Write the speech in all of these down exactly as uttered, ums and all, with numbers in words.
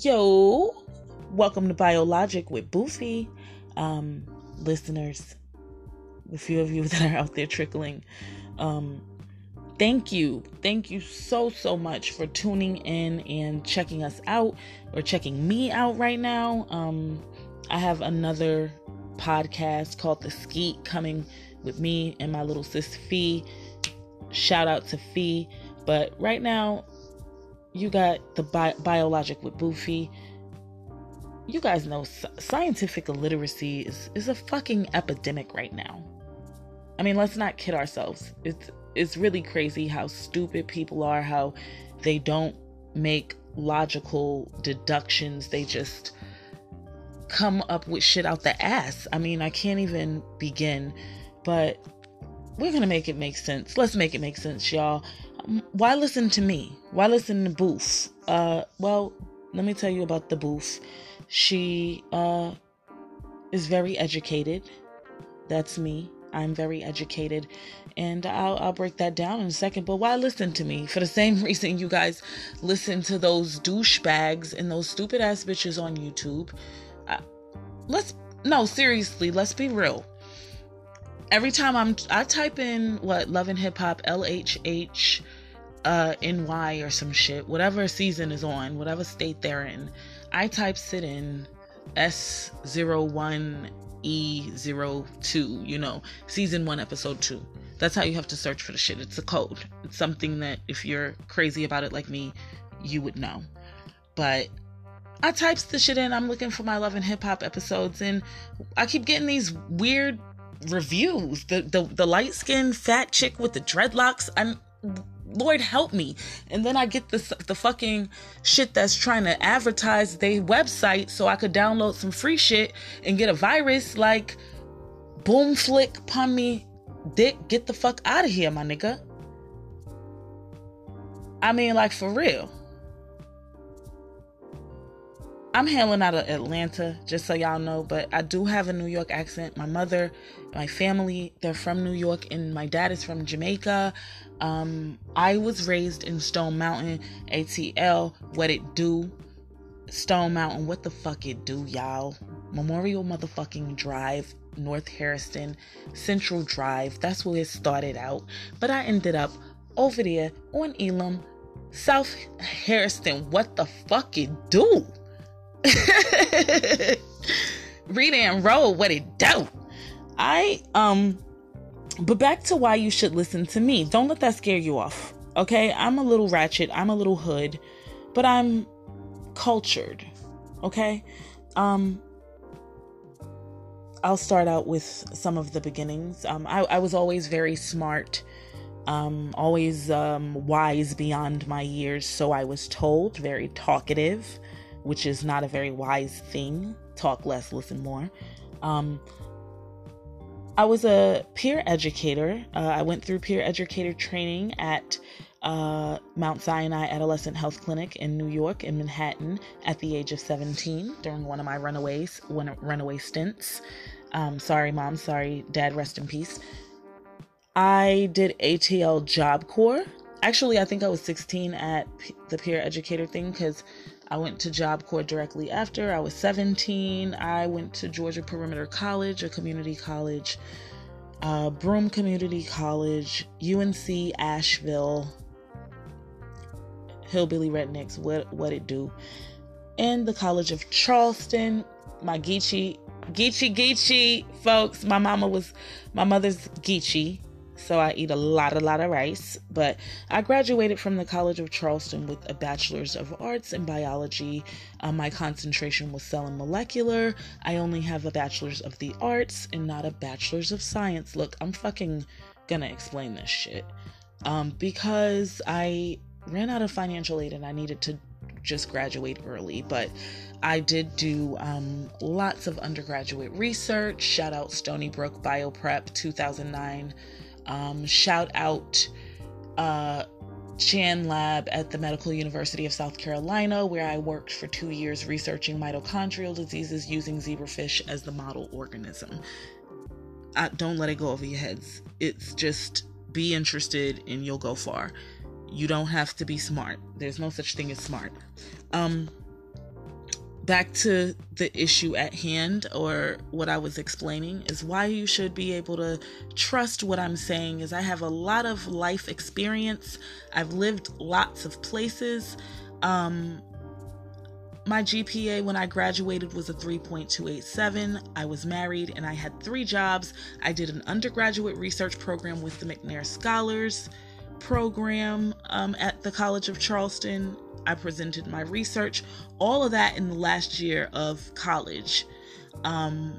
Yo, welcome to Biologic with Boofy. Um, listeners, the few of you that are out there trickling, um, thank you. Thank you so, so much for tuning in and checking us out, or checking me out right now. Um, I have another podcast called The Skeet coming with me and my little sis Fee. Shout out to Fee. But right now, you got the bi- Biologic with Boofy. You guys know scientific illiteracy is, is a fucking epidemic right now. I mean, let's not kid ourselves. It's it's really crazy how stupid people are, how they don't make logical deductions. They just come up with shit out the ass. I mean, I can't even begin, but we're going to make it make sense. Let's make it make sense, y'all. Why listen to me? Why listen to Boof? Uh, well, let me tell you about the Boof. She uh, is very educated. That's me. I'm very educated. And I'll, I'll break that down in a second. But why listen to me? For the same reason you guys listen to those douchebags and those stupid ass bitches on YouTube. Uh, let's, no, seriously, let's be real. Every time I'm, I type in what, Love and Hip Hop, L H H, uh, N Y or some shit, whatever season is on, whatever state they're in, I type sit in S zero one E zero two, you know, season one, episode two. That's how you have to search for the shit. It's a code. It's something that if you're crazy about it like me, you would know. But I types the shit in. I'm looking for my Love and Hip Hop episodes, and I keep getting these weird reviews. The the, the light skinned fat chick with the dreadlocks. I'm, Lord help me. And then I get this the fucking shit that's trying to advertise their website so I could download some free shit and get a virus like boom flick pun me dick. Get the fuck out of here, my nigga. I mean, like, for real. I'm hailing out of Atlanta, just so y'all know, but I do have a New York accent. My mother, my family, they're from New York, and my dad is from Jamaica. Um, I was raised in Stone Mountain, A T L, what it do, Stone Mountain, what the fuck it do, y'all. Memorial motherfucking Drive, North Harrison, Central Drive, that's where it started out, but I ended up over there on Elam, South Harrison, what the fuck it do. Read and roll, what it do. I um but back to why you should listen to me. Don't let that scare you off, okay? I'm a little ratchet, I'm a little hood, but I'm cultured, okay? um I'll start out with some of the beginnings. um I, I was always very smart, um always um wise beyond my years, so I was told, very talkative, which is not a very wise thing. Talk less, listen more. Um, I was a peer educator. Uh, I went through peer educator training at uh, Mount Sinai Adolescent Health Clinic in New York, in Manhattan, at the age of seventeen during one of my runaways, one runaway stints. Um, sorry, Mom. Sorry, Dad. Rest in peace. I did A T L Job Corps. Actually, I think I was sixteen at the peer educator thing, because I went to Job Corps directly after. I was seventeen. I went to Georgia Perimeter College, a community college, uh, Broome Community College, U N C Asheville, Hillbilly Rednecks, what what it do, and the College of Charleston. My Geechee, Geechee, Geechee, folks. My mama was, my mother's Geechee, so I eat a lot, a lot of rice. But I graduated from the College of Charleston with a Bachelor's of Arts in Biology. Uh, my concentration was cell and molecular. I only have a Bachelor's of the Arts and not a Bachelor's of Science. Look, I'm fucking gonna explain this shit. Um, because I ran out of financial aid and I needed to just graduate early, but I did do um, lots of undergraduate research. Shout out Stony Brook Bioprep two thousand nine. Um, shout out uh, Chan Lab at the Medical University of South Carolina, where I worked for two years researching mitochondrial diseases using zebrafish as the model organism. I, don't let it go over your heads. It's just, be interested and you'll go far. You don't have to be smart. There's no such thing as smart. Um, back to the issue at hand, or what I was explaining, is why you should be able to trust what I'm saying is I have a lot of life experience. I've lived lots of places. Um, my G P A when I graduated was a three point two eight seven. I was married and I had three jobs. I did an undergraduate research program with the McNair Scholars program um, at the College of Charleston. I presented my research, all of that in the last year of college. Um,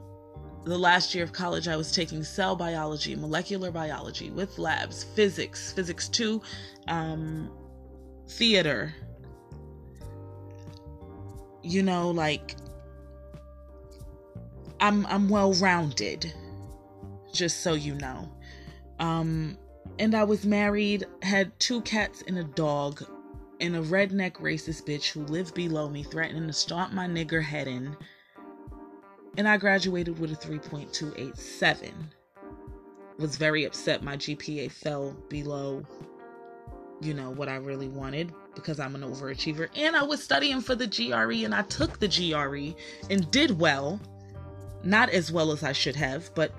the last year of college, I was taking cell biology, molecular biology with labs, physics, physics two, um, theater. You know, like I'm, I'm well-rounded, just so you know. Um, and I was married, had two cats and a dog, and a redneck racist bitch who lived below me threatening to stomp my nigger head in. And I graduated with a three point two eight seven. Was very upset my G P A fell below, you know, what I really wanted, because I'm an overachiever. And I was studying for the G R E, and I took the G R E and did well. Not as well as I should have, but,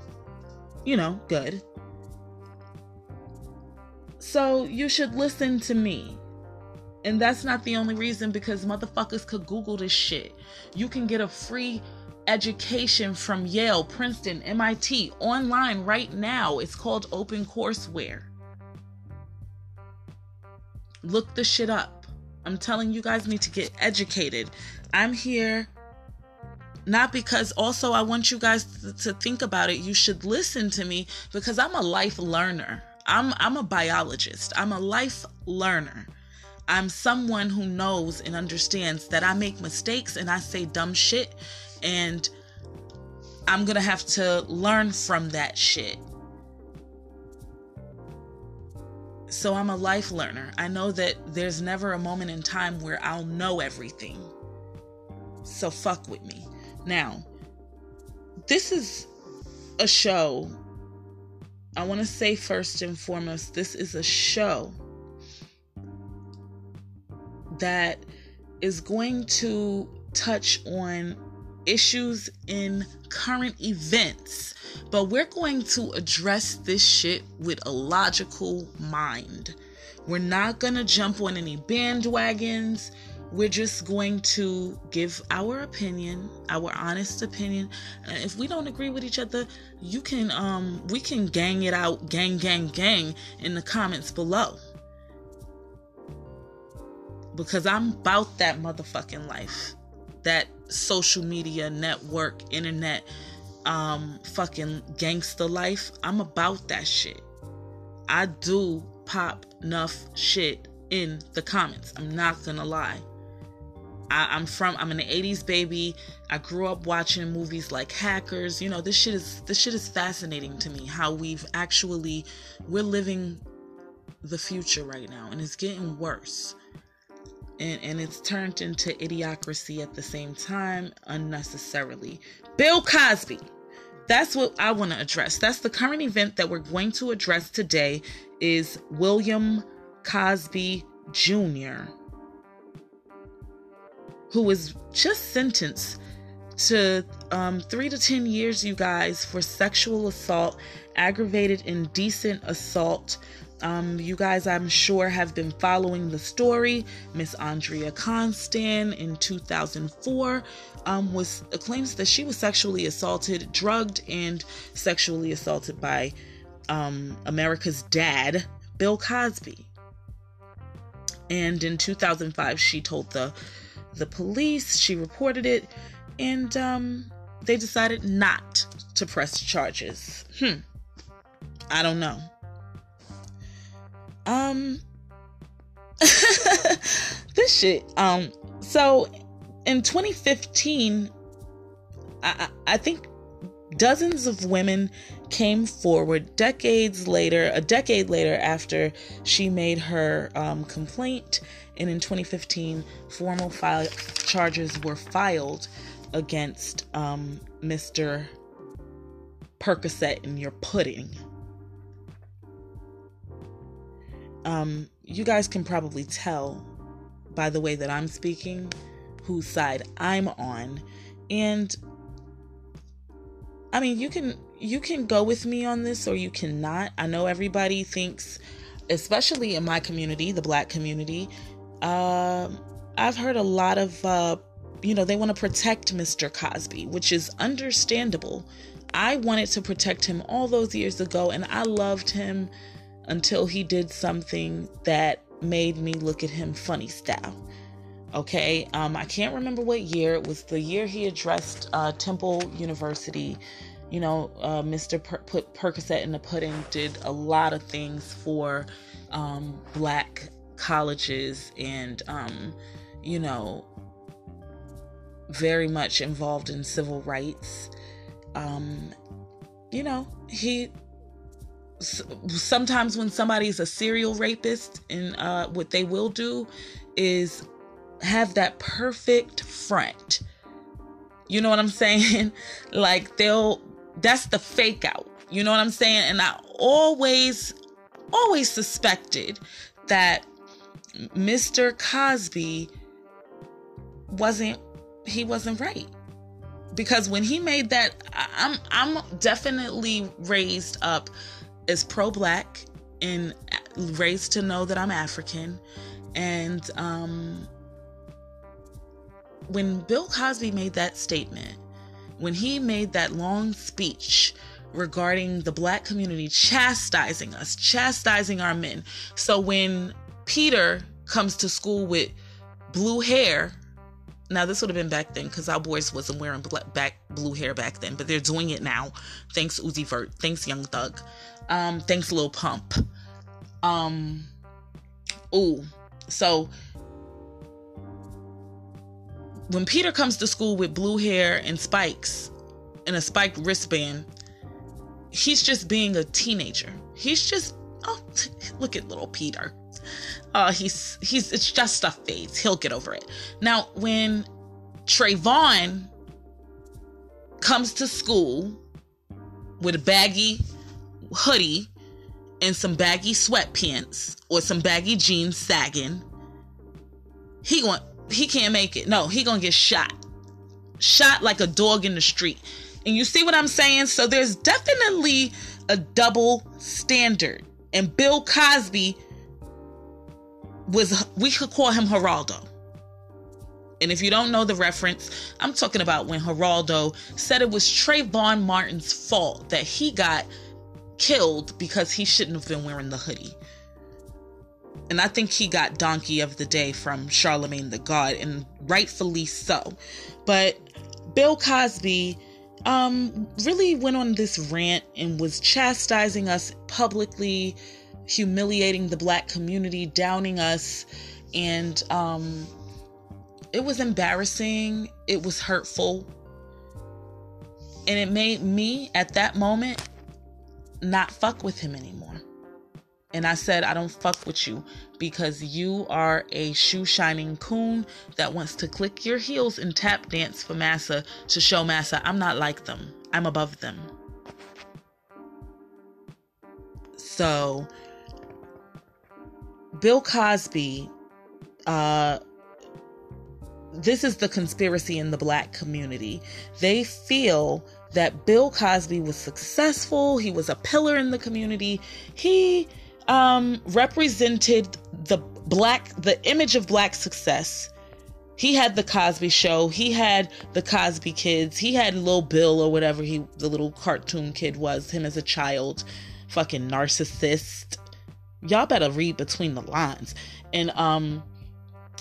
you know, good. So you should listen to me. And that's not the only reason, because motherfuckers could Google this shit. You can get a free education from Yale, Princeton, M I T online right now. It's called OpenCourseWare. Look the shit up. I'm telling you guys need to get educated. I'm here not because, also I want you guys to, to think about it. You should listen to me because I'm a life learner. I'm I'm a biologist. I'm a life learner. I'm someone who knows and understands that I make mistakes and I say dumb shit, and I'm going to have to learn from that shit. So I'm a life learner. I know that there's never a moment in time where I'll know everything. So fuck with me. Now, this is a show. I want to say first and foremost, this is a show that is going to touch on issues in current events, but we're going to address this shit with a logical mind. We're not going to jump on any bandwagons. We're just going to give our opinion, our honest opinion. And if we don't agree with each other, you can, um, we can gang it out, gang, gang, gang in the comments below. Because I'm about that motherfucking life, that social media, network, internet, um, fucking gangster life. I'm about that shit. I do pop enough shit in the comments. I'm not gonna lie. I, I'm from, I'm an eighties baby. I grew up watching movies like Hackers. You know, this shit is, this shit is fascinating to me, how we've actually, we're living the future right now, and it's getting worse. And, and it's turned into idiocracy at the same time, unnecessarily. Bill Cosby. That's what I want to address. That's the current event that we're going to address today, is William Cosby Junior, who was just sentenced to um, three to ten years, you guys, for sexual assault, aggravated indecent assault. Um, you guys, I'm sure, have been following the story. Miss Andrea Constand in two thousand four um, was claims that she was sexually assaulted, drugged, and sexually assaulted by um, America's dad, Bill Cosby. And in two thousand five, she told the the police. She reported it, and um, they decided not to press charges. Hmm. I don't know. Um, this shit. Um, so in twenty fifteen, I, I think dozens of women came forward decades later, a decade later after she made her, um, complaint. And in twenty fifteen, formal file charges were filed against, um, Mister Percocet in your pudding. Um, you guys can probably tell by the way that I'm speaking whose side I'm on. And I mean, you can you can go with me on this or you cannot. I know everybody thinks, especially in my community, the Black community, uh, I've heard a lot of, uh, you know, they want to protect Mister Cosby, which is understandable. I wanted to protect him all those years ago, and I loved him until he did something that made me look at him funny style. Okay, um, I can't remember what year. It was the year he addressed uh, Temple University. You know, uh, Mister Per- put Percocet in the Pudding did a lot of things for um, Black colleges and, um, you know, very much involved in civil rights. Um, you know, he s- sometimes when somebody's a serial rapist, and uh, what they will do is have that perfect front. You know what I'm saying? Like they'll, that's the fake out. You know what I'm saying? And I always, always suspected that Mister Cosby wasn't, he wasn't right. Because when he made that, I'm, I'm definitely raised up as pro-Black and raised to know that I'm African. And, um, when Bill Cosby made that statement, when he made that long speech regarding the Black community, chastising us, chastising our men. So when Peter comes to school with blue hair, now this would have been back then because our boys wasn't wearing black, back blue hair back then, but they're doing it now. Thanks Uzi Vert. Thanks Young Thug. Um, thanks Lil Pump. Um, ooh. So when Peter comes to school with blue hair and spikes and a spiked wristband, he's just being a teenager. He's just, oh, look at little Peter. Uh, he's, he's, it's just a phase. He'll get over it. Now, when Trayvon comes to school with a baggy hoodie and some baggy sweatpants or some baggy jeans sagging, he going, he can't make it. No, he gonna get shot. Shot like a dog in the street. And you see what I'm saying? So there's definitely a double standard. And Bill Cosby was, we could call him Geraldo. And if you don't know the reference, I'm talking about when Geraldo said it was Trayvon Martin's fault that he got killed because he shouldn't have been wearing the hoodie. And I think he got donkey of the day from Charlemagne the God, and rightfully so. But Bill Cosby um, really went on this rant and was chastising us publicly, humiliating the Black community, downing us. And um, it was embarrassing. It was hurtful. And it made me, at that moment, not fuck with him anymore. And I said, I don't fuck with you because you are a shoe-shining coon that wants to click your heels and tap dance for Massa to show Massa I'm not like them. I'm above them. So, Bill Cosby, uh, this is the conspiracy in the Black community. They feel that Bill Cosby was successful. He was a pillar in the community. He... Um, represented the black, the image of Black success. He had the Cosby Show. He had the Cosby Kids. He had Lil Bill or whatever he, the little cartoon kid was, him as a child, fucking narcissist. Y'all better read between the lines. And, um,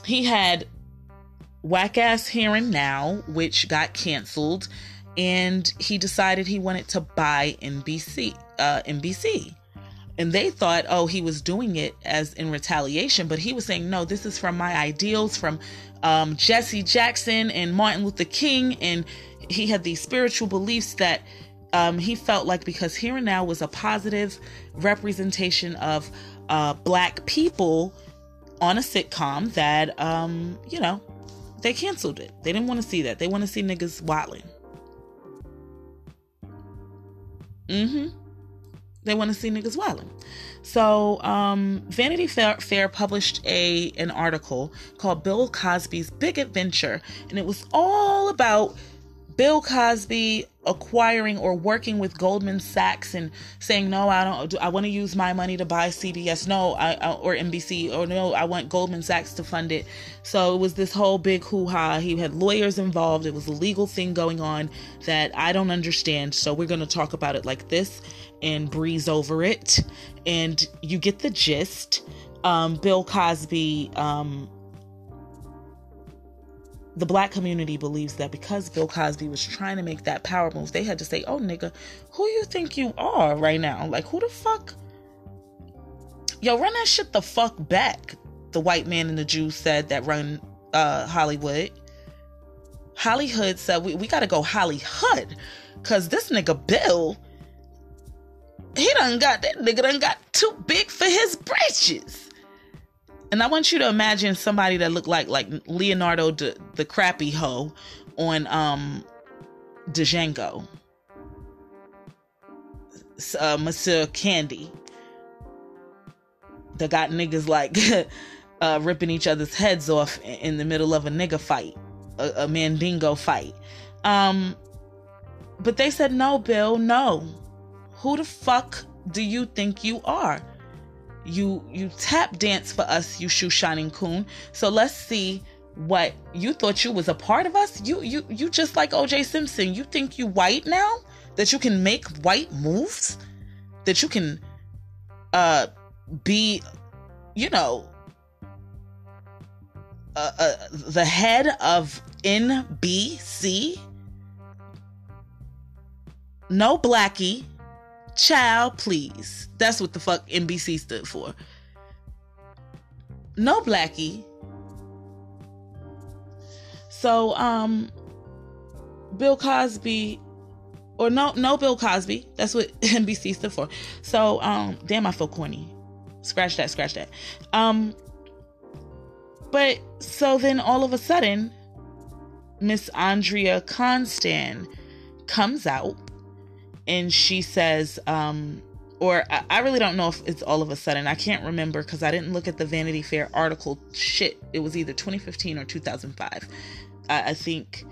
he had whack ass Here and Now, which got canceled. And he decided he wanted to buy N B C, uh, N B C. And they thought, oh, he was doing it as in retaliation. But he was saying, no, this is from my ideals, from um, Jesse Jackson and Martin Luther King. And he had these spiritual beliefs that um, he felt like because Here and Now was a positive representation of uh, Black people on a sitcom that, um, you know, they canceled it. They didn't want to see that. They want to see niggas wilding. Mm-hmm. They want to see niggas wilding. So um, Vanity Fair, Fair published a an article called Bill Cosby's Big Adventure. And it was all about Bill Cosby acquiring or working with Goldman Sachs and saying, no, I don't, I want to use my money to buy C B S. No, I, or N B C, or no, I want Goldman Sachs to fund it. So it was this whole big hoo-ha. He had lawyers involved. It was a legal thing going on that I don't understand. So we're going to talk about it like this and breeze over it. And you get the gist. Um, Bill Cosby, um, the black community believes that because Bill Cosby was trying to make that power move, they had to say, oh, nigga, who you think you are right now? Like, who the fuck? Yo, run that shit the fuck back. The white man and the Jews said that run uh, Hollywood. Hollywood said, we, we got to go Hollywood because this nigga Bill, he done got, that nigga done got too big for his britches. And I want you to imagine somebody that looked like like Leonardo D- the crappy hoe on um, Django, uh, Monsieur Candy, that got niggas like uh, ripping each other's heads off in the middle of a nigga fight, a, a mandingo fight. Um, but they said, no, Bill, no. Who the fuck do you think you are? You you tap dance for us, you shoe shining coon. So let's see what you thought you was a part of us. You you you just like O J Simpson. You think you white now? That you can make white moves? That you can uh be, you know, uh, uh, the head of N B C? No blackie. Child, please. That's what the fuck N B C stood for. No blackie. So, um, Bill Cosby, or no, no Bill Cosby. That's what N B C stood for. So, um, damn, I feel corny. Scratch that, scratch that. Um, but so then all of a sudden, Miss Andrea Constand comes out. And she says, um, or I, I really don't know if it's all of a sudden. I can't remember because I didn't look at the Vanity Fair article. Shit, it was either twenty fifteen or two thousand five. I, I think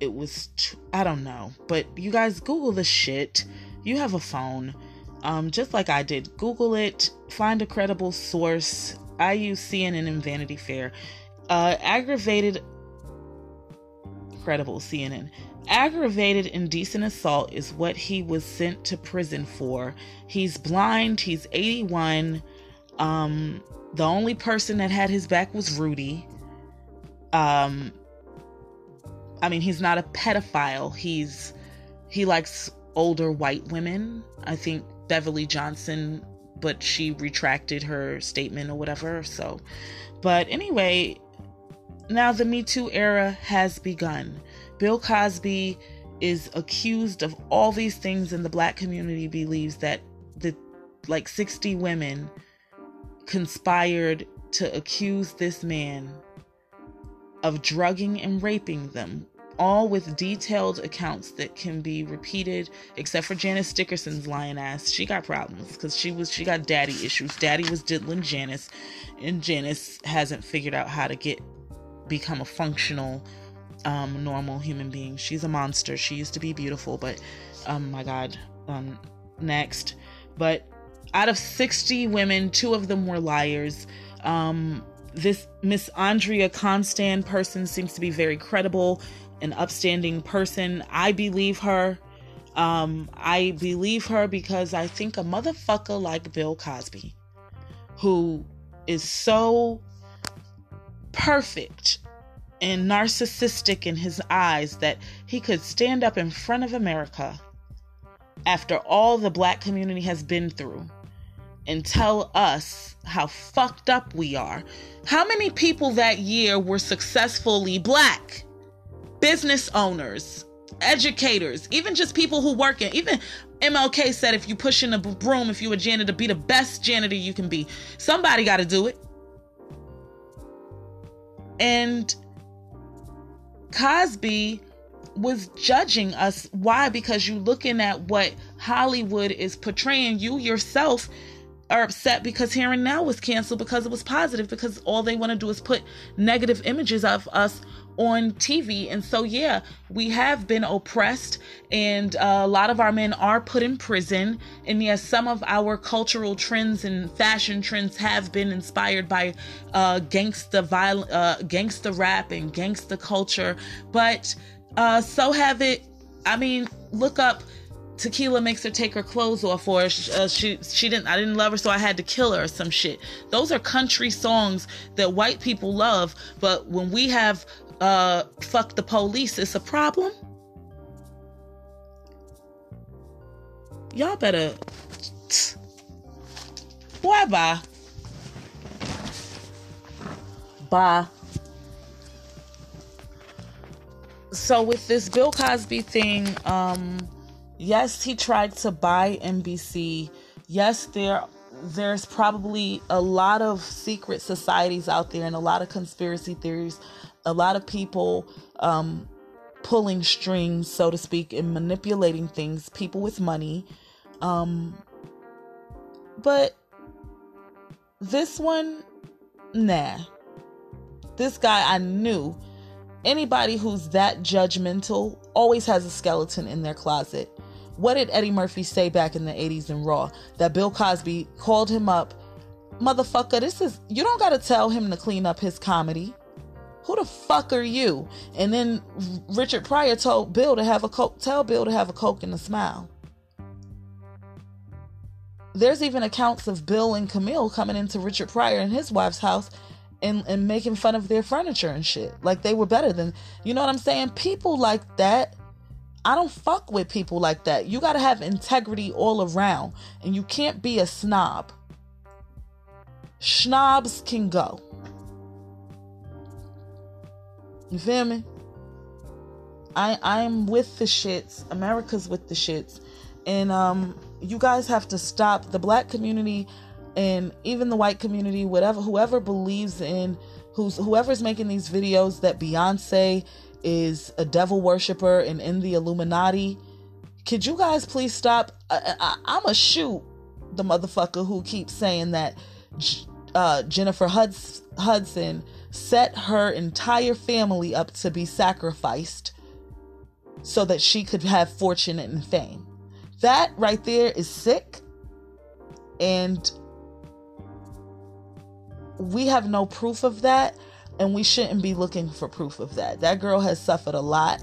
it was, t- I don't know. But you guys Google this shit. You have a phone. Um, just like I did. Google it. Find a credible source. I use C N N and Vanity Fair. Uh, aggravated, credible C N N. Aggravated indecent assault is what he was sent to prison for. He's blind. He's eighty-one. Um, the only person that had his back was Rudy. Um, I mean, he's not a pedophile. He's, he likes older white women. I think Beverly Johnson, but she retracted her statement or whatever. So, but anyway, now the Me Too era has begun. Bill Cosby is accused of all these things, and the black community believes that the like sixty women conspired to accuse this man of drugging and raping them, all with detailed accounts that can be repeated, except for Janice Dickerson's lying ass. She got problems because she was she got daddy issues. Daddy was diddling Janice, and Janice hasn't figured out how to get become a functional Um, normal human being. She's a monster. She used to be beautiful, but um, my God, um, next. But out of sixty women, two of them were liars. Um, this Miss Andrea Constand person seems to be very credible, an upstanding person. I believe her. Um, I believe her because I think a motherfucker like Bill Cosby, who is so perfect and narcissistic in his eyes that he could stand up in front of America after all the black community has been through and tell us how fucked up we are. How many people that year were successfully black? Business owners, educators, even just people who work in, even M L K said, if you push in a broom, if you a janitor, be the best janitor you can be. Somebody got to do it. And Cosby was judging us. Why? Because you're looking at what Hollywood is portraying. You yourself are upset because Here and Now was canceled because it was positive, because all they want to do is put negative images of us on T V. And so, yeah, we have been oppressed, and uh, a lot of our men are put in prison. And yes, some of our cultural trends and fashion trends have been inspired by uh, gangsta viol- uh, gangsta rap and gangsta culture. But uh, so have it. I mean, look up Tequila makes her take her clothes off, or uh, she she didn't I didn't love her, so I had to kill her, or some shit. Those are country songs that white people love. But when we have Uh, fuck the police, it's a problem. Y'all better. Boy, bye. Bye. So with this Bill Cosby thing, um, yes, he tried to buy N B C. Yes, there there's probably a lot of secret societies out there and a lot of conspiracy theories, a lot of people um, pulling strings, so to speak, and manipulating things, people with money. Um, but this one, nah. This guy, I knew. Anybody who's that judgmental always has a skeleton in their closet. What did Eddie Murphy say back in the eighties in Raw? That Bill Cosby called him up. Motherfucker, this is, you don't got to tell him to clean up his comedy. Who the fuck are you? And then Richard Pryor told Bill to have a coke, tell Bill to have a coke and a smile. There's even accounts of Bill and Camille coming into Richard Pryor and his wife's house and, and making fun of their furniture and shit. Like they were better than, you know what I'm saying? People like that. I don't fuck with people like that. You got to have integrity all around, and you can't be a snob. Snobs can go. You feel me? I I'm with the shits. America's with the shits. And um, you guys have to stop. The black community and even the white community, whatever, whoever believes in, who's whoever's making these videos that Beyonce is a devil worshiper and in the Illuminati, could you guys please stop? I, I, I'ma shoot the motherfucker who keeps saying that uh, Jennifer Huds- Hudson set her entire family up to be sacrificed so that she could have fortune and fame. That right there is sick. And we have no proof of that. And we shouldn't be looking for proof of that. That girl has suffered a lot.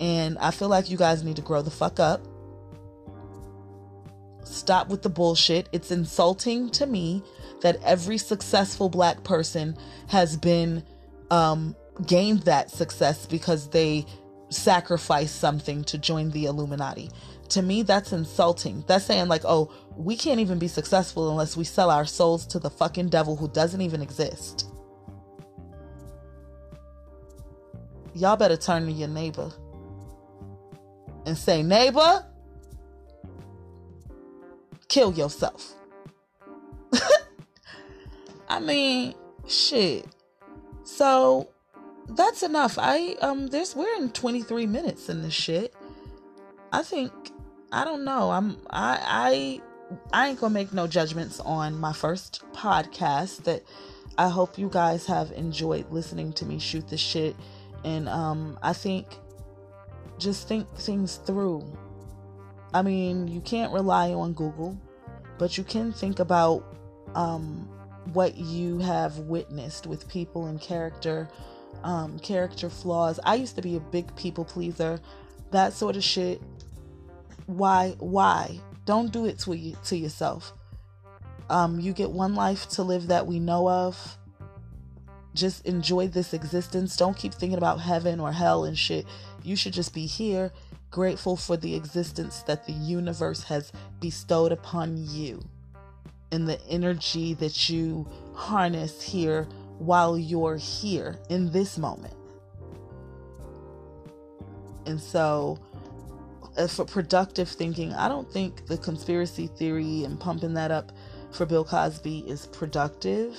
And I feel like you guys need to grow the fuck up. Stop with the bullshit. It's insulting to me that every successful black person has been um, gained that success because they sacrificed something to join the Illuminati. To me, that's insulting. That's saying like, oh, we can't even be successful unless we sell our souls to the fucking devil who doesn't even exist. Y'all better turn to your neighbor and say, neighbor, kill yourself. I mean, shit. So that's enough. I um, there's we're in twenty-three minutes in this shit. I think I don't know. I'm I I I ain't gonna make no judgments on my first podcast. That I hope you guys have enjoyed listening to me shoot the shit, and um, I think just think things through. I mean, you can't rely on Google, but you can think about um. what you have witnessed with people and character um character flaws. I used to be a big people pleaser, that sort of shit. Why why don't do it to you to yourself. Um you get one life to live that we know of. Just enjoy this existence. Don't keep thinking about heaven or hell and shit. You should just be here, grateful for the existence that the universe has bestowed upon you and the energy that you harness here while you're here in this moment. And so for productive thinking, I don't think the conspiracy theory and pumping that up for Bill Cosby is productive.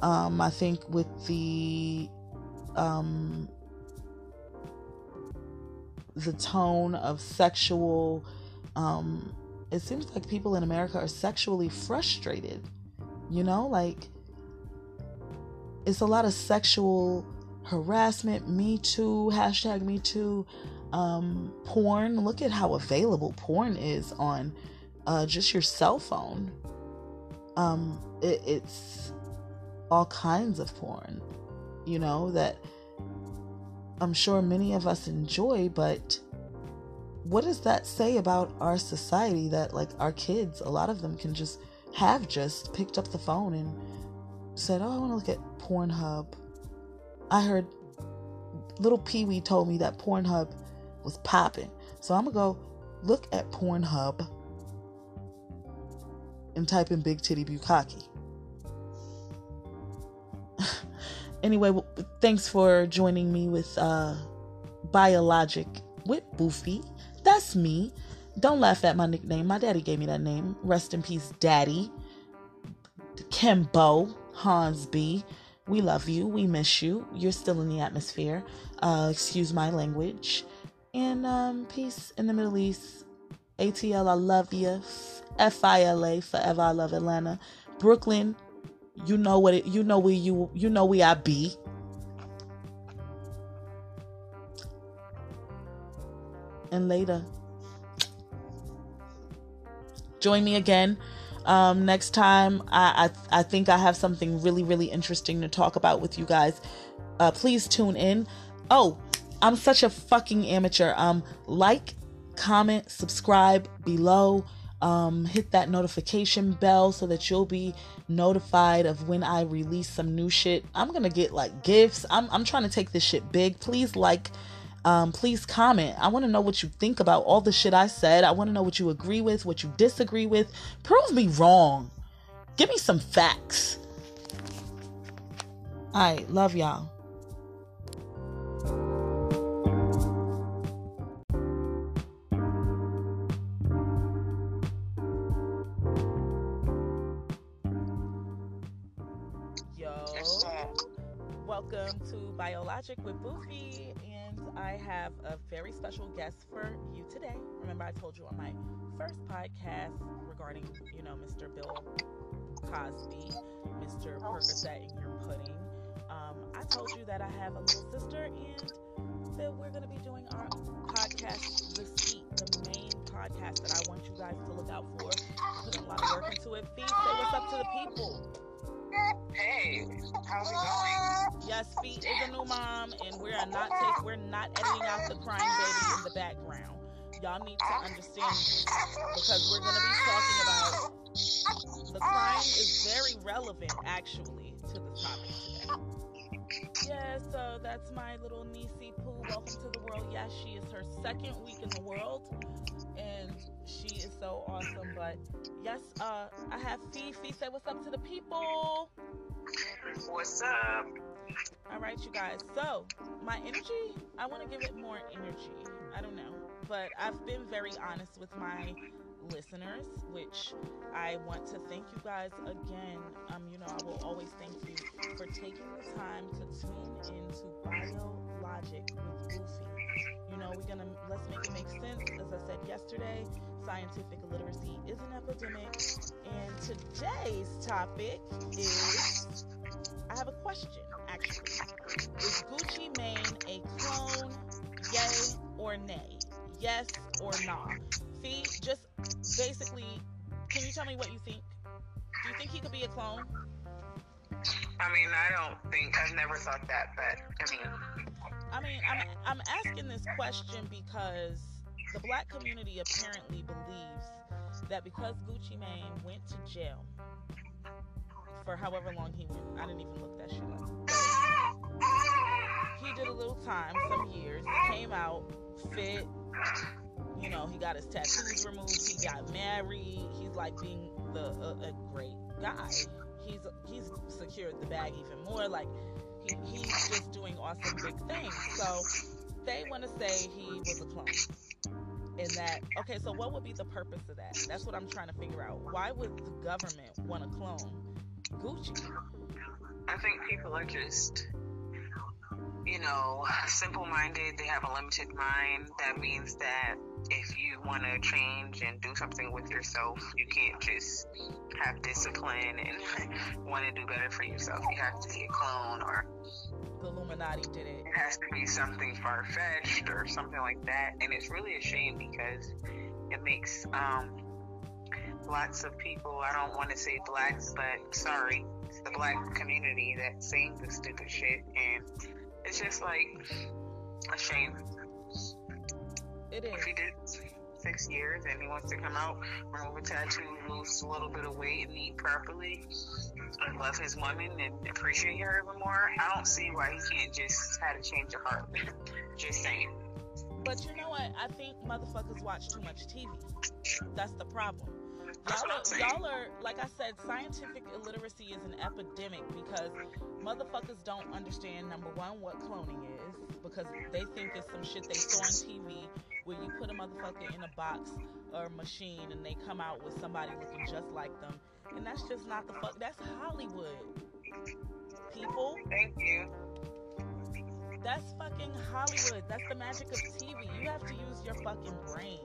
Um, I think with the um, the tone of sexual, um, it seems like people in America are sexually frustrated, you know, like it's a lot of sexual harassment, Me Too, hashtag Me Too, um, porn. Look at how available porn is on uh, just your cell phone. Um, it, it's all kinds of porn, you know, that I'm sure many of us enjoy, but what does that say about our society that, like, our kids, a lot of them can just have just picked up the phone and said, oh, I want to look at Pornhub. I heard little Pee Wee told me that Pornhub was popping, so I'm going to go look at Pornhub and type in Big Titty Bukkake. Anyway, well, thanks for joining me with uh, Biologic with Boofy. That's me. Don't laugh at my nickname. My daddy gave me that name. Rest in peace, Daddy. Kimbo, Hans B. We love you. We miss you. You're still in the atmosphere. Uh, excuse my language. And um, peace in the Middle East. A T L, I love you. F I L A, forever. I love Atlanta. Brooklyn. You know what it, you know where you, you know where I be. And later. Join me again. Um, next time, I, I I think I have something really, really interesting to talk about with you guys. Uh, please tune in. Oh, I'm such a fucking amateur. Um, like, comment, subscribe below. Um, hit that notification bell so that you'll be notified of when I release some new shit. I'm going to get like gifts. I'm, I'm trying to take this shit big. Please like, um, please comment. I want to know what you think about all the shit I said. I want to know what you agree with, what you disagree with. Prove me wrong. Give me some facts. All right. Love y'all. Welcome to Biologic with Boofy, and I have a very special guest for you today. Remember, I told you on my first podcast regarding, you know, Mister Bill Cosby, Mister Percocet in your pudding. Um, I told you that I have a little sister, and that we're going to be doing our podcast, The Skeet, the main podcast that I want you guys to look out for. I'm putting a lot of work into it. Please say what's up to the people. Hey, how's it going? Yes, Feet is a new mom, and we are not take, we're not editing out the crying baby in the background. Y'all need to understand this, because we're going to be talking about the crime is very relevant, actually, to the topic today. Yeah, so that's my little niecey Pooh. Welcome to the world. Yes, yeah, she is her second week in the world, and she is so awesome. But yes, uh, I have Fee. Fee, say what's up to the people. What's up? All right, you guys. So my energy, I want to give it more energy. I don't know, but I've been very honest with my listeners, which I want to thank you guys again. Um, you know, I will always thank you for taking the time to tune into Biologic with Goofy. You know, we're gonna let's make it make sense. As I said yesterday, scientific illiteracy is an epidemic, and today's topic is, I have a question actually. Is Gucci Mane a clone? Yay or nay? Yes or nah? Fee, just basically, can you tell me what you think? Do you think he could be a clone? I mean, I don't think, I've never thought that, but I mean, I mean, I'm, I'm asking this question because the black community apparently believes that because Gucci Mane went to jail for however long he went, I didn't even look that shit up. He did a little time, some years, came out, fit, you know, he got his tattoos removed, he got married, he's like being the, a, a great guy. He's, he's secured the bag even more, like, He, he's just doing awesome big things. So they want to say he was a clone. And that, okay, so what would be the purpose of that? That's what I'm trying to figure out. Why would the government want to clone Gucci? I think people are just you know, simple-minded. They have a limited mind. That means that if you want to change and do something with yourself, you can't just have discipline and want to do better for yourself. You have to be a clone, or the Illuminati did it. It has to be something far-fetched or something like that. And it's really a shame because it makes um, lots of people, I don't want to say blacks, but sorry, it's the black community that's saying this stupid shit. And it's just like a shame. It is. If he did six years and he wants to come out, remove a tattoo, lose a little bit of weight, and eat properly, and love his woman and appreciate her even more, I don't see why he can't just have a change of heart. Just saying. But you know what? I think motherfuckers watch too much T V. That's the problem. Y'all are, y'all are, like I said, scientific illiteracy is an epidemic because motherfuckers don't understand, number one, what cloning is, because they think it's some shit they saw on T V where you put a motherfucker in a box or a machine and they come out with somebody looking just like them. And that's just not the fuck. That's Hollywood. People. Thank you. That's fucking Hollywood. That's the magic of T V. You have to use your fucking brain.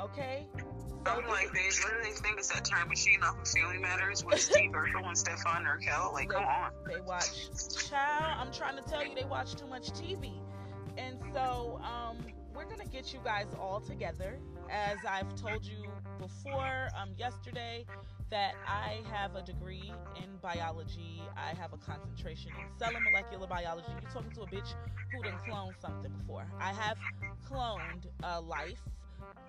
Okay? Something like they literally think it's that time machine off of Family Matters with Steve Urkel and Stefan Urkel. Like, they, come on. They watch. Child, I'm trying to tell you, they watch too much T V. And so, um, we're going to get you guys all together. As I've told you before, um, yesterday, that I have a degree in biology. I have a concentration in cell and molecular biology. You're talking to a bitch who done cloned something before. I have cloned uh, life.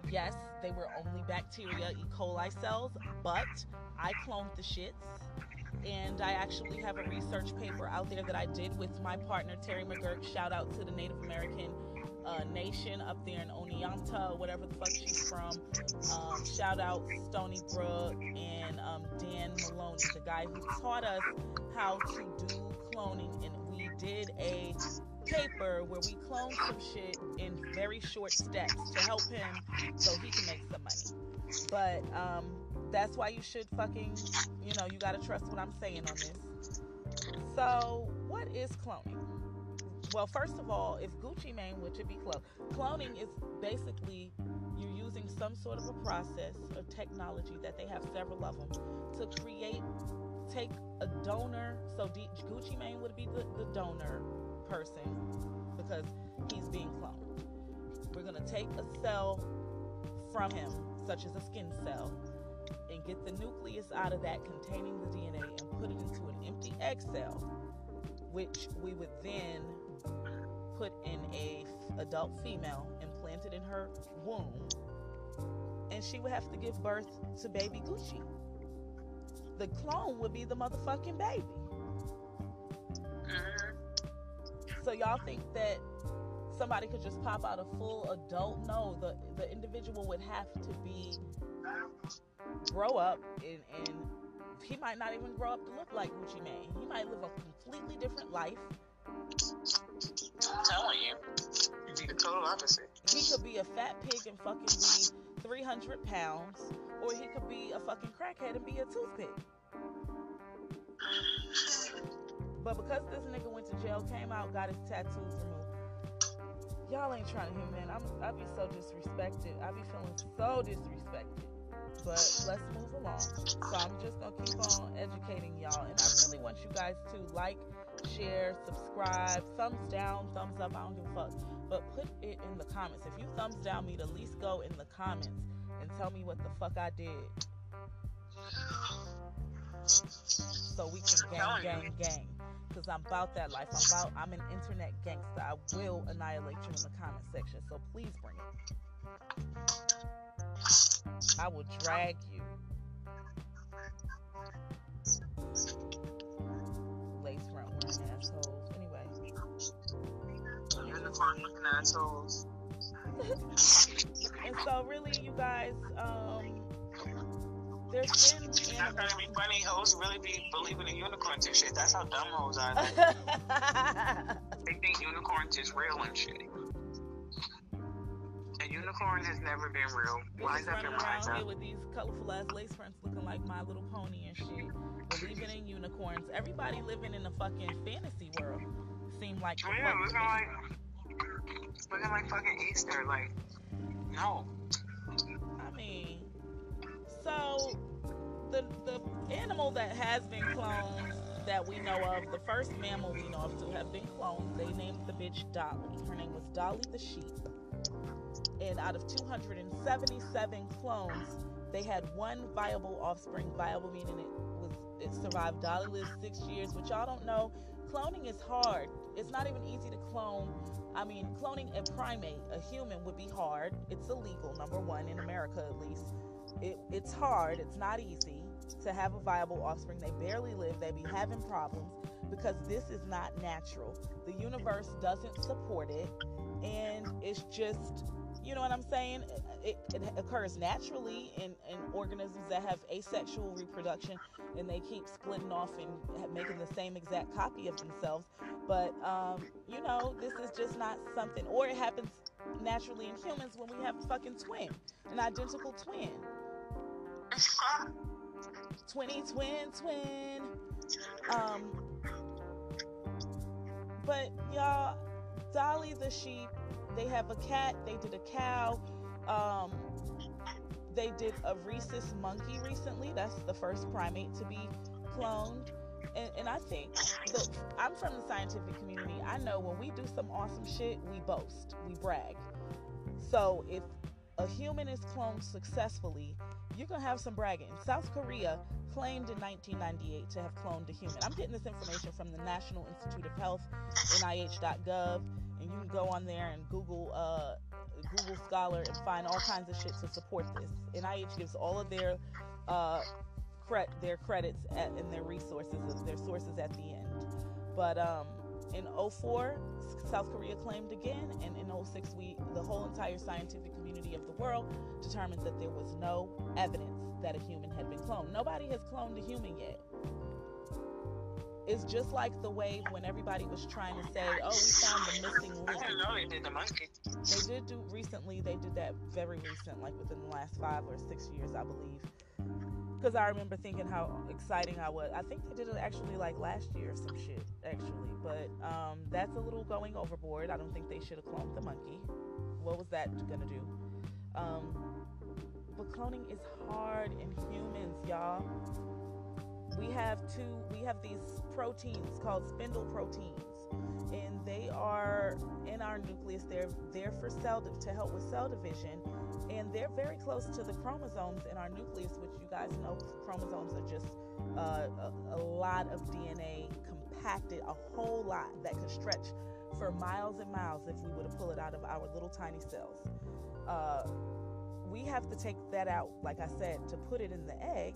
Yes, they were only bacteria, E. coli cells, but I cloned the shits. And I actually have a research paper out there that I did with my partner, Terry McGurk. Shout out to the Native American uh, nation up there in Oneonta, whatever the fuck she's from. Um, shout out Stony Brook and um, Dan Maloney, the guy who taught us how to do cloning. And we did a paper where we cloned some shit in very short steps to help him so he can make some money. But um, that's why you should fucking, you know, you gotta trust what I'm saying on this. So, what is cloning? Well, first of all, if Gucci Mane would it be cloned? Cloning is basically you're using some sort of a process or technology that they have several of them to create, take a donor. So D- Gucci Mane would be the, the donor person because he's being cloned. We're going to take a cell from him, such as a skin cell, and get the nucleus out of that containing the D N A and put it into an empty egg cell, which we would then put in a f- adult female and plant it in her womb, and she would have to give birth to baby Gucci. The clone would be the motherfucking baby. So y'all think that somebody could just pop out a full adult? No, the, the individual would have to be, grow up, and, and he might not even grow up to look like Gucci Mane. He might live a completely different life. I'm telling you, you'd be the total opposite. He could be a fat pig and fucking be three hundred pounds, or he could be a fucking crackhead and be a toothpick. But because this nigga went to jail, came out, got his tattoos removed. Y'all ain't trying to hear me, man. I'm, I be so disrespected. I be feeling so disrespected. But let's move along. So I'm just going to keep on educating y'all. And I really want you guys to like, share, subscribe, thumbs down, thumbs up. I don't give a fuck. But put it in the comments. If you thumbs down me, to at least go in the comments and tell me what the fuck I did. So we can gang, gang, gang. Because I'm about that life. I'm about, I'm an internet gangster. I will annihilate you in the comment section. So please bring it. I will drag you. Lace front wearing assholes. Anyway. Unicorn looking assholes. And so really, you guys, um... There's been animals. It's not gonna be funny. Hoes really be believing in unicorns and shit. That's how dumb hoes are. They think unicorns is real and shit. A unicorn has never been real. Why is that been around here with these colorful ass lace fronts looking like My Little Pony and shit? Believing in unicorns. Everybody living in a fucking fantasy world. seem like... I know, it's not like... It's looking like fucking Easter, like... No. I mean... So... The, the animal that has been cloned that we know of, the first mammal we know of to have been cloned, they named the bitch Dolly. Her name was Dolly the sheep. And out of two hundred seventy-seven clones, they had one viable offspring. Viable meaning it was it survived. Dolly lived six years, which y'all don't know. Cloning is hard. It's not even easy to clone. I mean, cloning a primate, a human, would be hard. It's illegal, number one, in America at least. It, it's hard. It's not easy to have a viable offspring. They barely live. They be having problems because this is not natural. The universe doesn't support it, and it's just, you know what I'm saying? It, it occurs naturally in, in organisms that have asexual reproduction, and they keep splitting off and making the same exact copy of themselves. But, um, you know, this is just not something, or it happens naturally in humans when we have a fucking twin, an identical twin. Twinny, twin, twin. Um, but y'all, Dolly the sheep. They have a cat. They did a cow. Um, they did a rhesus monkey recently. That's the first primate to be cloned. And, and I think, look, I'm from the scientific community. I know when we do some awesome shit, we boast, we brag. So if a human is cloned successfully, you're going to have some bragging. South Korea claimed in nineteen ninety-eight to have cloned a human. I'm getting this information from the National Institute of Health, N I H dot gov, and you can go on there and Google uh, Google Scholar and find all kinds of shit to support this. N I H gives all of their uh, cre- their credits at, and their resources, their sources at the end. But um, in oh four, South Korea claimed again, and in oh six, we, the whole entire scientific community of the world determined that there was no evidence that a human had been cloned. Nobody has cloned a human yet. It's just like the wave when everybody was trying to say, oh, we found the missing link. I didn't know they did the monkey. They did do recently. They did that very recent, like within the last five or six years, I believe. Because I remember thinking how exciting I was. I think they did it actually like last year or some shit, actually. But um, that's a little going overboard. I don't think they should have cloned the monkey. What was that going to do? Um, but cloning is hard in humans, y'all. We have two, we have these proteins called spindle proteins, and they are in our nucleus. They're there for cell, to help with cell division, and they're very close to the chromosomes in our nucleus, which you guys know chromosomes are just uh, a, a lot of D N A compacted, a whole lot that could stretch for miles and miles if we were to pull it out of our little tiny cells. Uh, we have to take that out, like I said, to put it in the egg.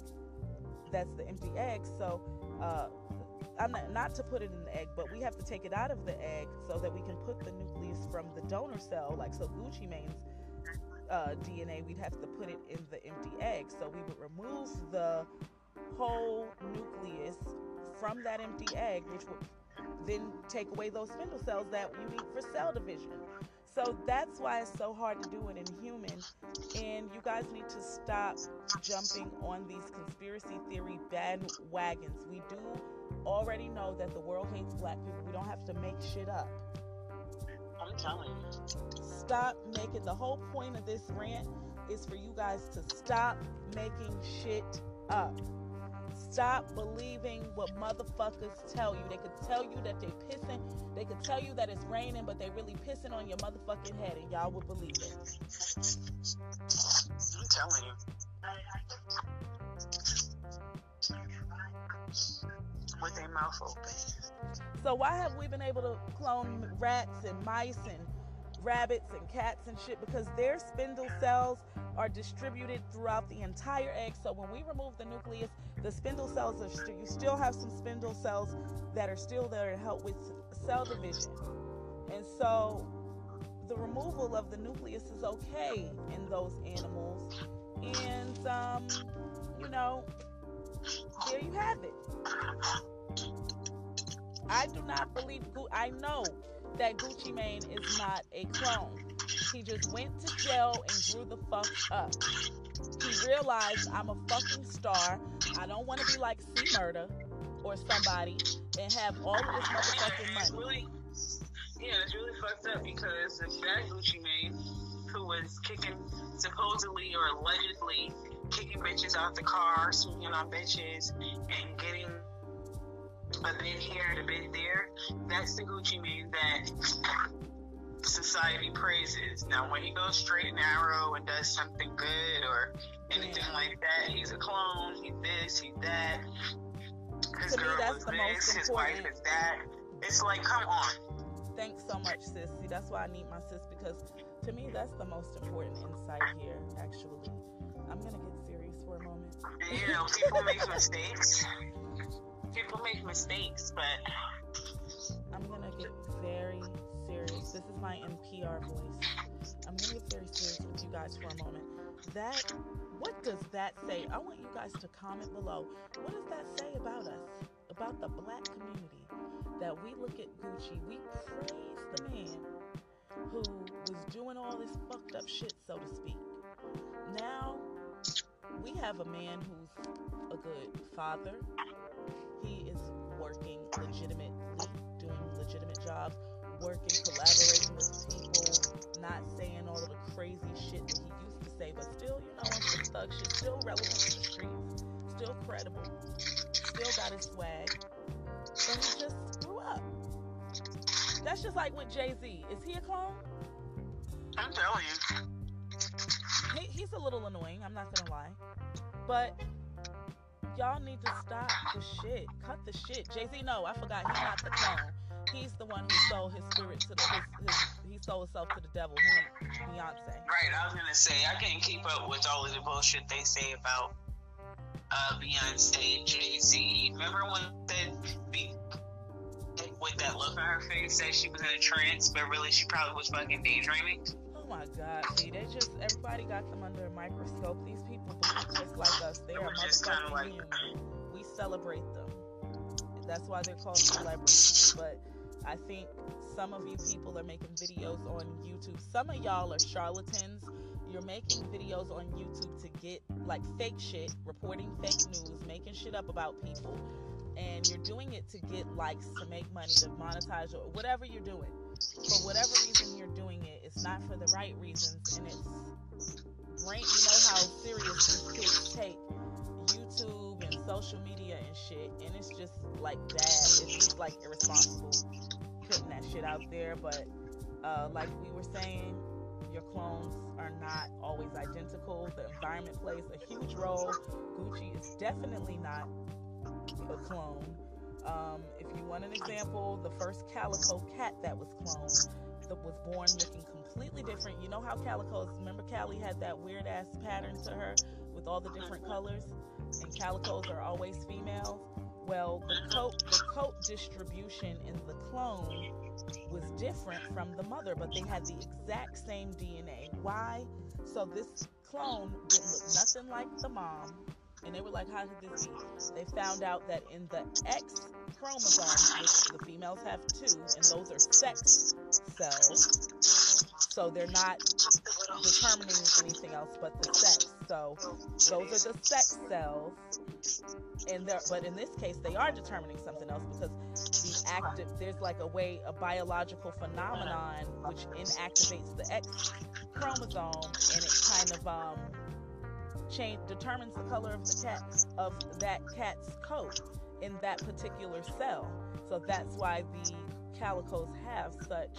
That's the empty egg. So uh, I'm not, not to put it in the egg, but we have to take it out of the egg so that we can put the nucleus from the donor cell, like so Gucci Mane's uh, D N A, we'd have to put it in the empty egg. So we would remove the whole nucleus from that empty egg, which would then take away those spindle cells that you need for cell division. So that's why it's so hard to do it in humans. And you guys need to stop jumping on these conspiracy theory bandwagons. We do already know that the world hates black people. We don't have to make shit up. I'm telling you. Stop making... The whole point of this rant is for you guys to stop making shit up. Stop believing what motherfuckers tell you. They could tell you that they're pissing. They could tell you that it's raining, but they really pissing on your motherfucking head, and y'all would believe it. I'm telling you. With their mouth open. So why have we been able to clone rats and mice and rabbits and cats and shit? Because their spindle cells are distributed throughout the entire egg. So when we remove the nucleus, the spindle cells are st- you still have some spindle cells that are still there to help with cell division. And so the removal of the nucleus is okay in those animals. And um, you know, there you have it. I do not believe Gu- I know that Gucci Mane is not a clone. He just went to jail and grew the fuck up. He realized, I'm a fucking star. I don't want to be like C Murda or somebody and have all of this motherfucking money. yeah, it's really fucked up because that Gucci Mane, who was kicking, supposedly or allegedly kicking bitches out the car, swinging on bitches, and getting a bit here and a bit there, that's the Gucci Mane that society praises. Now, when he goes straight and narrow and does something good or anything yeah. like that, he's a clone, he's this, he's that, his to girl me, is this, his wife is that. It's like, come on. Thanks so much, sis. See, that's why I need my sis, because to me, that's the most important insight here, actually. I'm going to get serious for a moment. You know, people make mistakes. People make mistakes, but... I'm going to get very serious. This is my N P R voice. I'm going to get very serious with you guys for a moment. That, what does that say? I want you guys to comment below. What does that say about us? About the black community? That we look at Gucci, we praise the man who was doing all this fucked up shit, so to speak. Now, we have a man who's a good father. He is working legitimately, doing legitimate jobs, working, collaborating with people, not saying all of the crazy shit that he used to say, but still, you know, on some thug shit, still relevant to the streets, still credible, still got his swag, but he just grew up. That's just like with Jay-Z. Is he a clone? I'm telling you. He, he's a little annoying, I'm not gonna lie. But y'all need to stop the shit. Cut the shit. Jay-Z, no, I forgot. He's not the clone. He's the one who sold his spirit to the... His, his, he sold himself to the devil. Him and Beyonce. Right, I was gonna say, I can't keep up with all of the bullshit they say about uh, Beyonce, Jay-Z. Remember when that... Be- with that look on her face, said she was in a trance, but really she probably was fucking daydreaming. Oh my God, see, they just, everybody got them under a microscope. These people believe just like us. They are motherfucking like, human. We celebrate them. That's why they're called celebrities. But I think some of you people are making videos on YouTube. Some of y'all are charlatans. You're making videos on YouTube to get, like, fake shit, reporting fake news, making shit up about people. And you're doing it to get likes, to make money, to monetize, or whatever you're doing. For whatever reason you're doing it, it's not for the right reasons, and it's rank. You know how serious these kids take YouTube and social media and shit, and it's just like bad. It's just like irresponsible putting that shit out there. But uh, like we were saying, your clones are not always identical. The environment plays a huge role. Gucci is definitely not a clone. Um, if you want an example, the first calico cat that was cloned that was born looking completely different. You know how calicos, remember Callie had that weird ass pattern to her with all the different colors, and calicos are always females? Well, the coat, the coat distribution in the clone was different from the mother, but they had the exact same D N A. Why? So this clone didn't look nothing like the mom. And they were like, how could this be? They found out that in the X chromosome, which the females have two, and those are sex cells, so they're not determining anything else but the sex. So those are the sex cells, and they're, but in this case, they are determining something else, because the active, there's like a way, a biological phenomenon which inactivates the X chromosome, and it kind of um. change determines the color of the cat, of that cat's coat in that particular cell. So that's why the calicos have such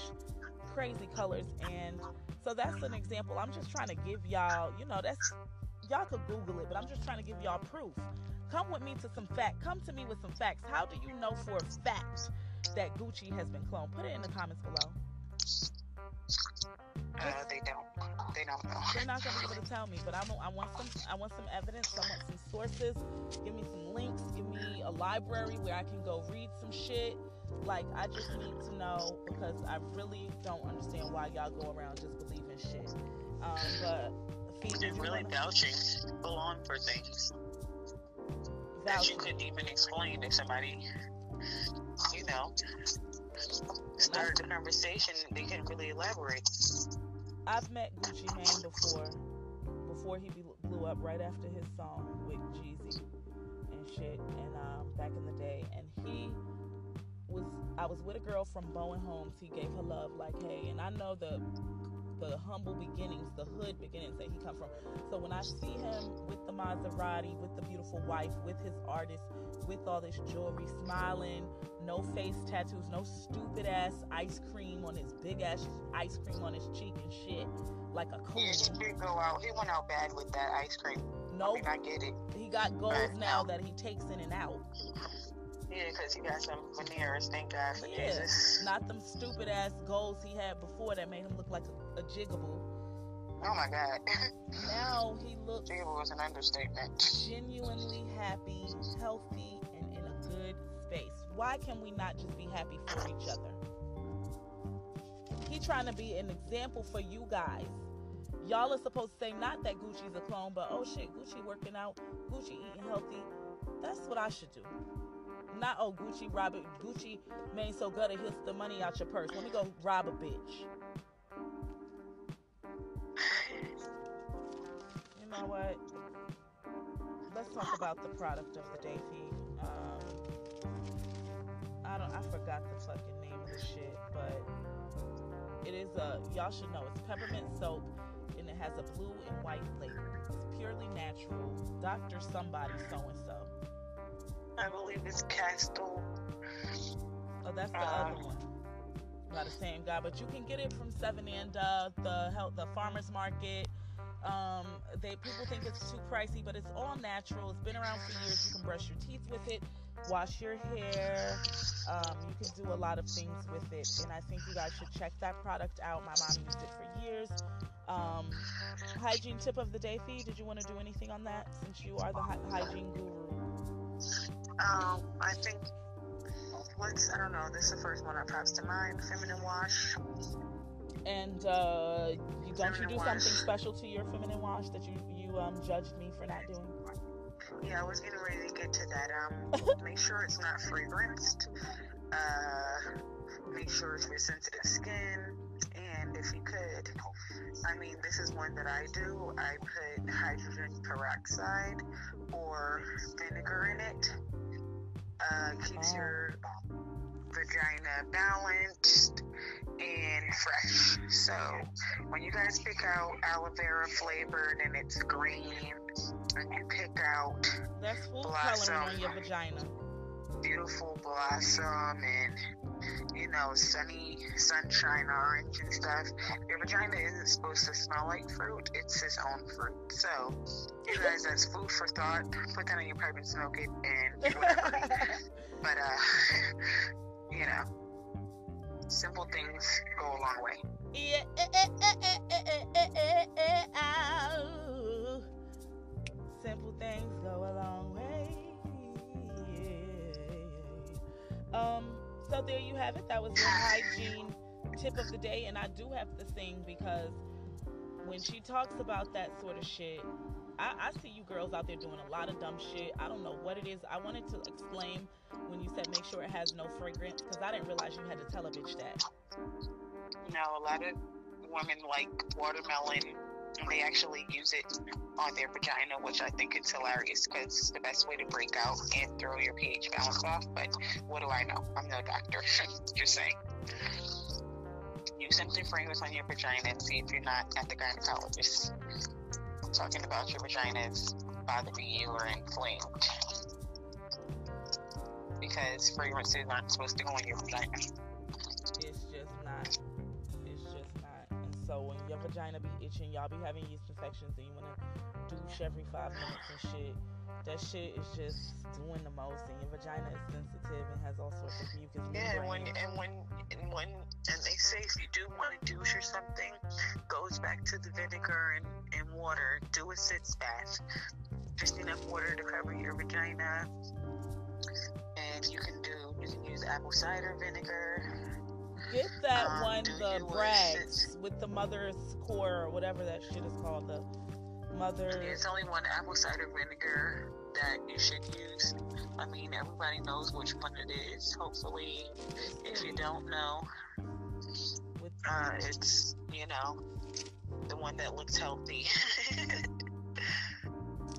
crazy colors. And so that's an example. I'm just trying to give y'all, you know, that's, y'all could Google it, but I'm just trying to give y'all proof. Come with me to some fact. Come to me with some facts. How do you know for a fact that Gucci has been cloned? Put it in the comments below. Uh, they don't. They don't know. They're not gonna be able to tell me, but I want, I want some. I want some evidence. I want some sources. Give me some links. Give me a library where I can go read some shit. Like, I just need to know, because I really don't understand why y'all go around just believing shit. Um, but they're really vouching full on for things vouching. That you couldn't even explain to somebody. You know. Start the conversation, they can really elaborate. I've met Gucci Mane before, before he blew up, right after his song with Jeezy and shit, and um, back in the day, and he was, I was with a girl from Bowen Homes. He gave her love, like, hey, and I know the the humble beginnings, the hood beginnings that he come from. So when I see him with the Maserati, with the beautiful wife, with his artist, with all this jewelry, smiling, no face tattoos, no stupid ass ice cream on his big ass ice cream on his cheek and shit, like a cold. Yeah, he did go out. He went out bad with that ice cream. No, nope. I mean, I get it. He got goals but, now um, that he takes in and out. Yeah, because he got some veneers, thank God for yeah, Jesus. Not them stupid-ass goals he had before that made him look like a, a jigaboo. Oh, my God. Now he looks... Jigaboo is an understatement. Genuinely happy, healthy, and in a good space. Why can we not just be happy for each other? He trying to be an example for you guys. Y'all are supposed to say not that Gucci's a clone, but, oh, shit, Gucci working out, Gucci eating healthy. That's what I should do. Not, oh, Gucci rob it. Gucci Mane so good it hits the money out your purse. Let me go rob a bitch. You know what? Let's talk about the product of the day feed. Um, I don't. I forgot the fucking name of the shit, but it is a. Y'all should know it's peppermint soap, and it has a blue and white label. It's purely natural. Doctor Somebody So and So. I believe it's Castle. Oh, that's the um, other one. By the same guy, but you can get it from Seven and uh, the health, the farmers market. Um, they people think it's too pricey, but it's all natural. It's been around for years. You can brush your teeth with it, wash your hair. Um, you can do a lot of things with it, and I think you guys should check that product out. My mom used it for years. Um, hygiene tip of the day, Fee. Did you want to do anything on that since you are the hy- hygiene guru? Um, I think what's I don't know. This is the first one that pops to mind. Feminine wash. And uh, you, don't feminine you do wash. something special to your feminine wash that you you um, judged me for not doing? Yeah, I was getting ready to get to that. Um, make sure it's not fragranced. Uh, make sure it's for sensitive skin. And if you could, I mean, this is one that I do. I put hydrogen peroxide or vinegar in it. Uh, keeps oh. your vagina balanced and fresh. So when you guys pick out aloe vera flavored and it's green, and you pick out that's food coloring on your vagina, beautiful blossom and, you know, sunny sunshine orange and stuff, your vagina isn't supposed to smell like fruit. It's its own fruit. So you guys, that's food for thought. Put that on your pipe and smoke it and whatever. But uh you know, simple things go a long way. Yeah, eh, eh, eh, eh, eh, eh, eh, eh, ow. Simple things go a long way. Um, so there you have it. That was your hygiene tip of the day. And I do have to sing because when she talks about that sort of shit, I, I see you girls out there doing a lot of dumb shit. I don't know what it is. I wanted to explain when you said make sure it has no fragrance because I didn't realize you had to tell a bitch that. No, a lot of women like watermelon and they actually use it on their vagina, which I think it's hilarious because it's the best way to break out and throw your pH balance off. But what do I know? I'm no doctor. Just saying. Use something fragrance on your vagina and see if you're not at the gynecologist. I'm talking about your vagina is bothering you or inflamed. Because fragrances aren't supposed to go in your vagina. It's just not. So when your vagina be itching, y'all be having yeast infections and you want to douche every five minutes and shit, that shit is just doing the most and your vagina is sensitive and has all sorts of mucus. Yeah, and when, and when and when and they say if you do want to douche or something, goes back to the vinegar and, and water, do a sitz bath. Just enough water to cover your vagina. And you can do you can use apple cider vinegar. Get that um, one, the Bragg's with the mother's core or whatever that shit is called, the mother. There's only one apple cider vinegar that you should use. I mean, everybody knows which one it is. Hopefully, if you don't know, uh, it's, you know, the one that looks healthy,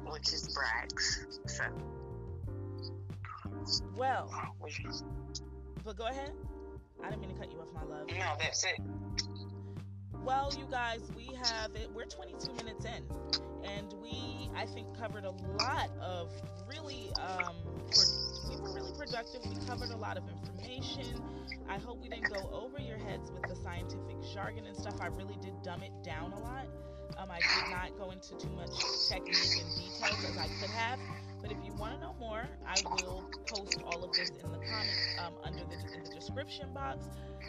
which is Bragg's. So, well. But go ahead. I didn't mean to cut you off, my love. No, that's it. Well, you guys, we have it. We're twenty-two minutes in, and we, I think, covered a lot of really, um, pro- we were really productive. We covered a lot of information. I hope we didn't go over your heads with the scientific jargon and stuff. I really did dumb it down a lot. Um, I did not go into too much technique and details as I could have. But if you want to know more, I will post all of this in the comments um, under the, in the description box.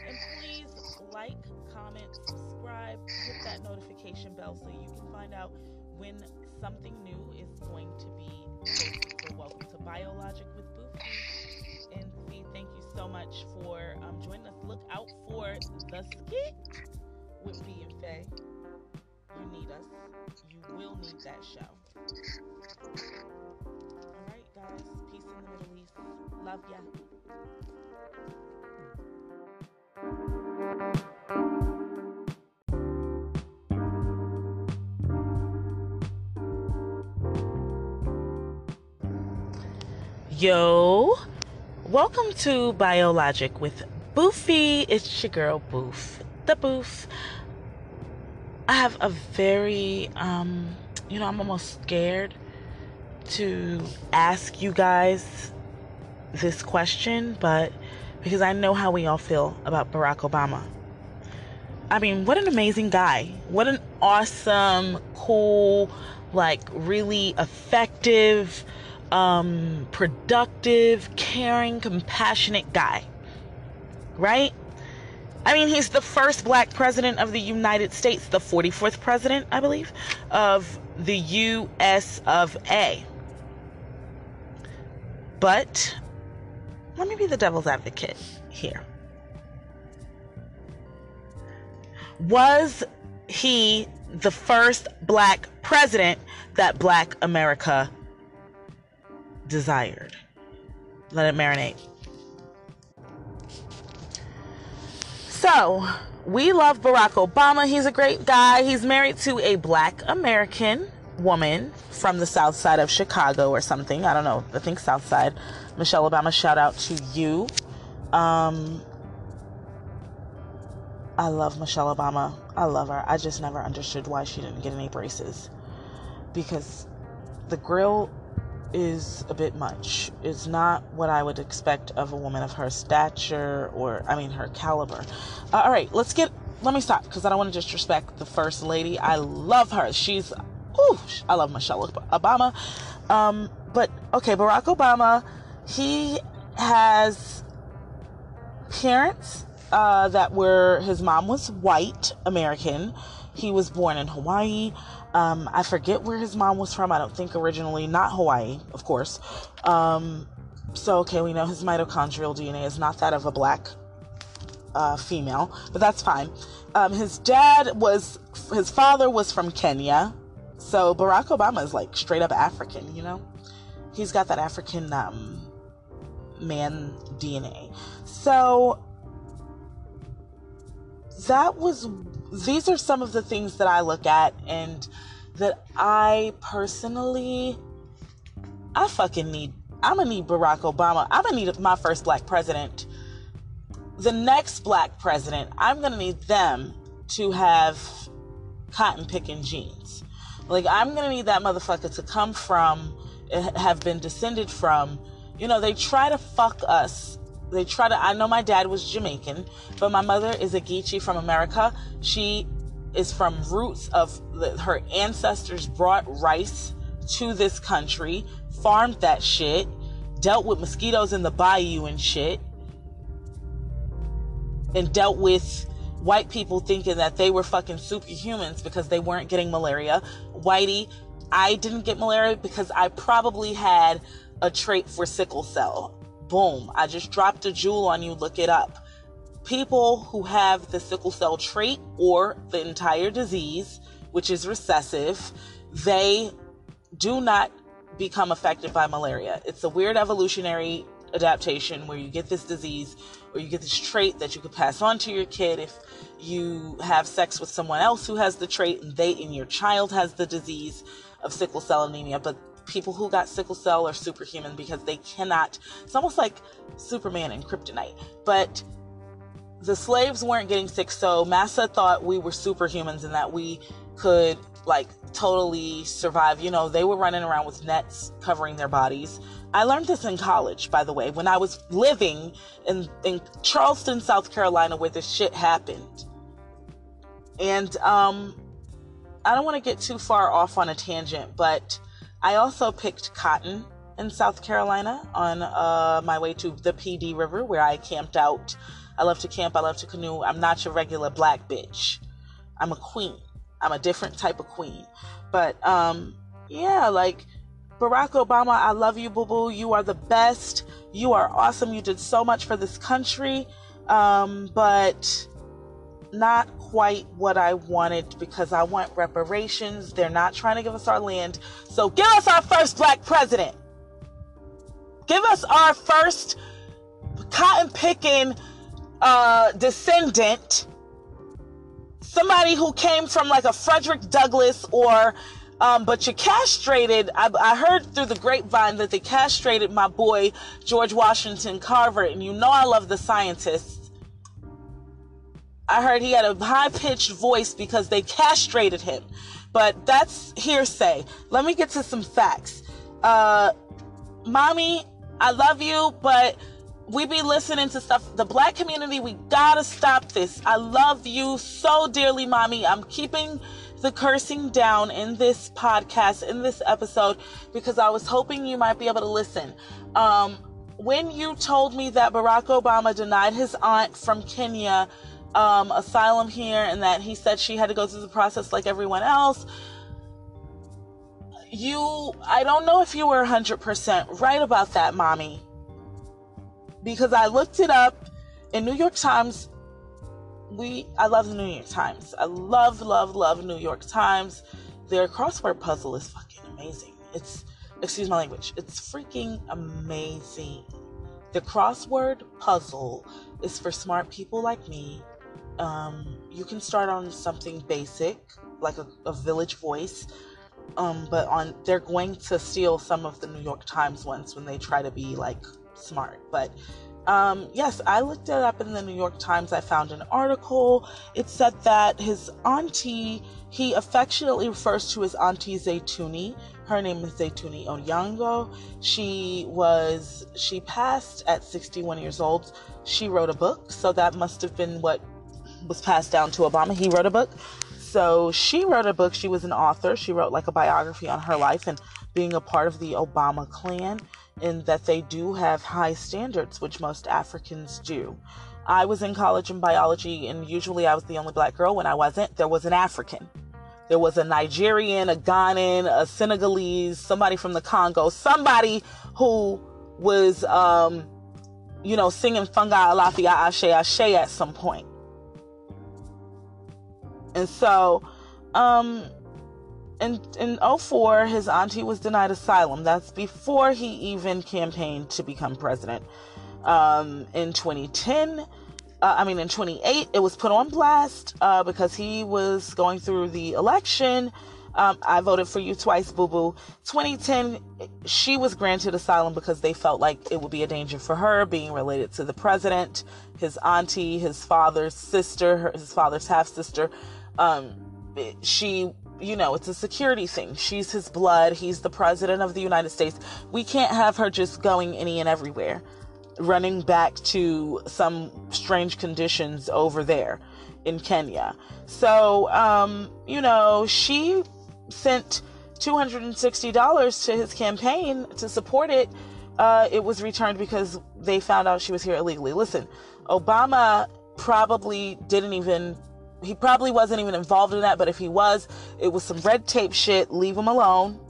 And please like, comment, subscribe, hit that notification bell so you can find out when something new is going to be posted. So welcome to Biologic with Boofy. And see, thank you so much for um, joining us. Look out for The Skeet with B and Faye. You need us. You will need that show. Guys, peace in the Middle East. Love ya. Yo, welcome to Biologic with Boofy. It's your girl Boof, the Boof. I have a very, um, you know, I'm almost scared to ask you guys this question, but because I know how we all feel about Barack Obama. I mean, what an amazing guy. What an awesome, cool, like really effective, um, productive, caring, compassionate guy, right? I mean, he's the first black president of the United States, the forty-fourth president, I believe, of the U S of A. But let me be the devil's advocate here. Was he the first black president that black America desired? Let it marinate. So, we love Barack Obama. He's a great guy. He's married to a black American woman from the south side of Chicago or something. I don't know. I think south side. Michelle Obama, shout out to you. Um, I love Michelle Obama. I love her. I just never understood why she didn't get any braces. Because the grill is a bit much. It's not what I would expect of a woman of her stature or, I mean, her caliber. Uh, all right, let's get, let me stop because I don't want to disrespect the first lady. I love her. She's, ooh, I love Michelle Obama. Um, but, okay, Barack Obama, he has parents uh, that were, his mom was white American. He was born in Hawaii. Um, I forget where his mom was from. I don't think originally, not Hawaii, of course. Um, so, okay, we know his mitochondrial D N A is not that of a black uh, female, but that's fine. Um, his dad was, his father was from Kenya. So Barack Obama is like straight up African, you know? He's got that African um, man D N A. So that was These are some of the things that I look at and that I personally, I fucking need, I'm gonna need Barack Obama. I'm gonna need my first black president. The next black president, I'm gonna need them to have cotton picking genes. Like, I'm gonna need that motherfucker to come from, have been descended from, you know, they try to fuck us. They try to, I know my dad was Jamaican, but my mother is a Geechee from America. She is from roots of the, her ancestors brought rice to this country, farmed that shit, dealt with mosquitoes in the bayou and shit, and dealt with white people thinking that they were fucking superhumans because they weren't getting malaria. Whitey, I didn't get malaria because I probably had a trait for sickle cell. Boom, I just dropped a jewel on you. Look it up. People who have the sickle cell trait or the entire disease, which is recessive, they do not become affected by malaria. It's a weird evolutionary adaptation where you get this disease or you get this trait that you could pass on to your kid if you have sex with someone else who has the trait and they and your child has the disease of sickle cell anemia. But people who got sickle cell are superhuman because they cannot. It's almost like Superman and kryptonite. But the slaves weren't getting sick, so Massa thought we were superhumans and that we could, like, totally survive. You know, they were running around with nets covering their bodies. I learned this in college, by the way, when I was living in, in Charleston, South Carolina, where this shit happened. And um, I don't want to get too far off on a tangent, but I also picked cotton in South Carolina on uh, my way to the P D River, where I camped out. I love to camp. I love to canoe. I'm not your regular black bitch. I'm a queen. I'm a different type of queen. But, um, yeah, like, Barack Obama, I love you, boo-boo. You are the best. You are awesome. You did so much for this country. Um, but not quite what I wanted, because I want reparations. They're not trying to give us our land. So give us our first black president. Give us our first cotton-picking uh, descendant. Somebody who came from like a Frederick Douglass or, um, but you castrated, I, I heard through the grapevine that they castrated my boy, George Washington Carver. And you know, I love the scientists. I heard he had a high pitched voice because they castrated him, but that's hearsay. Let me get to some facts. Uh, mommy, I love you, but we be listening to stuff. The black community, we gotta stop this. I love you so dearly, mommy. I'm keeping the cursing down in this podcast, in this episode, because I was hoping you might be able to listen. Um, when you told me that Barack Obama denied his aunt from Kenya um, asylum here, and that he said she had to go through the process like everyone else, you, I don't know if you were one hundred percent right about that, mommy. Because I looked it up in New York Times. We, I love the New York Times. I love, love, love New York Times. Their crossword puzzle is fucking amazing. It's, excuse my language, it's freaking amazing. The crossword puzzle is for smart people like me. Um, you can start on something basic, like a, a Village Voice. Um, but on, they're going to steal some of the New York Times ones when they try to be like smart. But um yes, I looked it up in the New York Times. I found an article. It said that his auntie, he affectionately refers to his auntie Zaytuni. Her name is Zaytuni Onyango. She was she passed at sixty-one years old. She wrote a book, so that must have been what was passed down to Obama. He wrote a book. So she wrote a book. She was an author. She wrote like a biography on her life and being a part of the Obama clan, in that they do have high standards, which most Africans do. I was in college in biology, and usually I was the only black girl. When I wasn't, there was an African. There was a Nigerian, a Ghanaian, a Senegalese, somebody from the Congo, somebody who was, um, you know, singing Funga Alafi Ashe Ashe at some point. And so, um... In, in oh four, his auntie was denied asylum. That's before he even campaigned to become president. Um, in twenty ten, uh, I mean, in twenty-eight, it was put on blast uh, because he was going through the election. Um, I voted for you twice, boo-boo. twenty ten, she was granted asylum because they felt like it would be a danger for her being related to the president, his auntie, his father's sister, her, his father's half-sister. Um, she... You know, it's a security thing. She's his blood. He's the president of the United States. We can't have her just going any and everywhere, running back to some strange conditions over there in Kenya. So, um, you know, she sent two hundred sixty dollars to his campaign to support it. Uh, it was returned because they found out she was here illegally. Listen, Obama probably didn't even... He probably wasn't even involved in that, but if he was, it was some red tape shit. Leave him alone.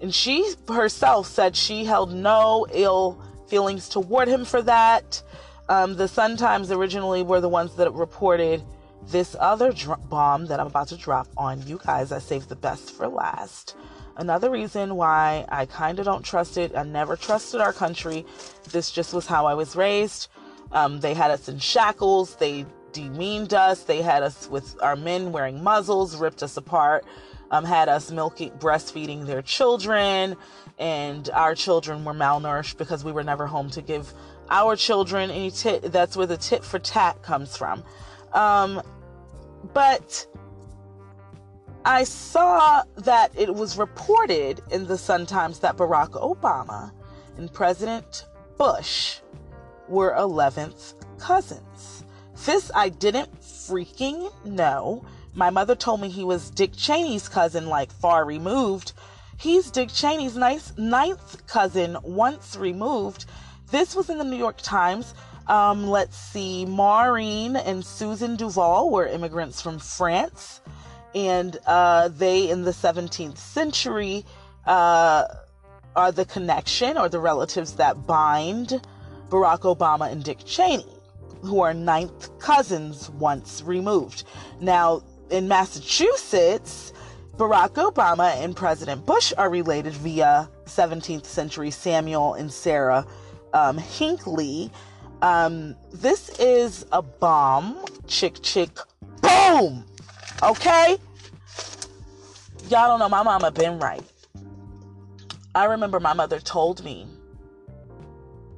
And she herself said she held no ill feelings toward him for that. Um, the Sun-Times originally were the ones that reported this other dr- bomb that I'm about to drop on you guys. I saved the best for last. Another reason why I kind of don't trust it. I never trusted our country. This just was how I was raised. Um, they had us in shackles. They demeaned us. They had us with our men wearing muzzles, ripped us apart. um, had us milking, breastfeeding their children, and our children were malnourished because we were never home to give our children any tit. That's where the tit for tat comes from. Um, but I saw that it was reported in the Sun-Times that Barack Obama and President Bush were eleventh cousins. This I didn't freaking know. My mother told me he was Dick Cheney's cousin, like far removed. He's Dick Cheney's ninth, ninth cousin once removed. This was in the New York Times. Um, let's see, Maureen and Susan Duval were immigrants from France. And uh, they, in the seventeenth century, uh, are the connection or the relatives that bind Barack Obama and Dick Cheney, who are ninth cousins once removed. Now, in Massachusetts, Barack Obama and President Bush are related via seventeenth century Samuel and Sarah um, Hinckley. Um, this is a bomb. Chick, chick, boom! Okay? Y'all don't know, my mama been right. I remember my mother told me,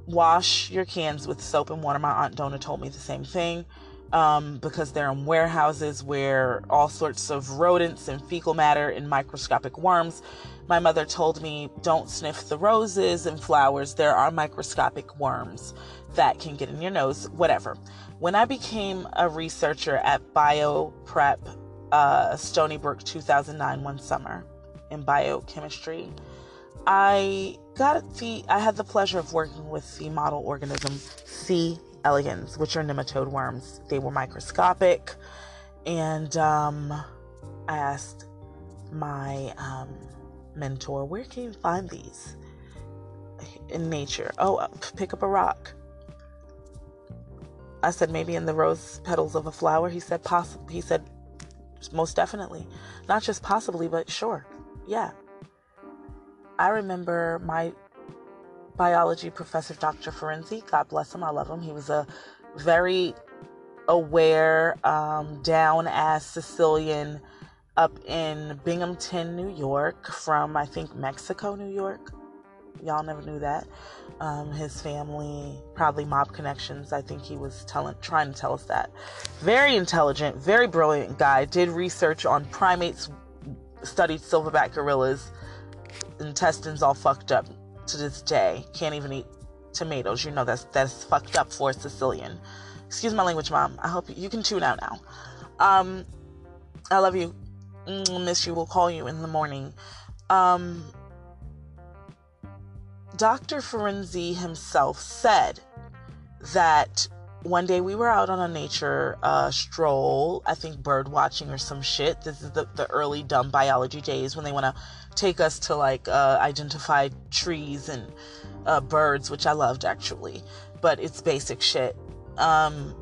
wash your cans with soap and water. My Aunt Donna told me the same thing, um, because they're in warehouses where all sorts of rodents and fecal matter and microscopic worms. My mother told me, don't sniff the roses and flowers. There are microscopic worms that can get in your nose, whatever. When I became a researcher at Bioprep uh, Stony Brook two thousand nine one summer in biochemistry, I got the I had the pleasure of working with the model organism C. elegans, which are nematode worms. They were microscopic, and um, I asked my um, mentor, "Where can you find these in nature?" "Oh, pick up a rock." I said, "Maybe in the rose petals of a flower." He said, "Possibly." He said, "Most definitely, not just possibly, but sure, yeah." I remember my biology professor, Doctor Ferenzi, God bless him, I love him. He was a very aware, um, down-ass Sicilian up in Binghamton, New York, from, I think, Mexico, New York. Y'all never knew that. Um, his family, probably mob connections. I think he was telling, trying to tell us that. Very intelligent, very brilliant guy. Did research on primates, studied silverback gorillas. Intestines all fucked up to this day. Can't even eat tomatoes. You know that's that's fucked up for a Sicilian. Excuse my language, Mom. I hope you, you can tune out now. Um, I love you. Miss you. We'll call you in the morning. Um, Doctor Ferenzi himself said that one day we were out on a nature uh, stroll, I think bird watching or some shit. This is the, the early dumb biology days when they want to take us to like uh, identify trees and uh, birds, which I loved actually, but it's basic shit. Um,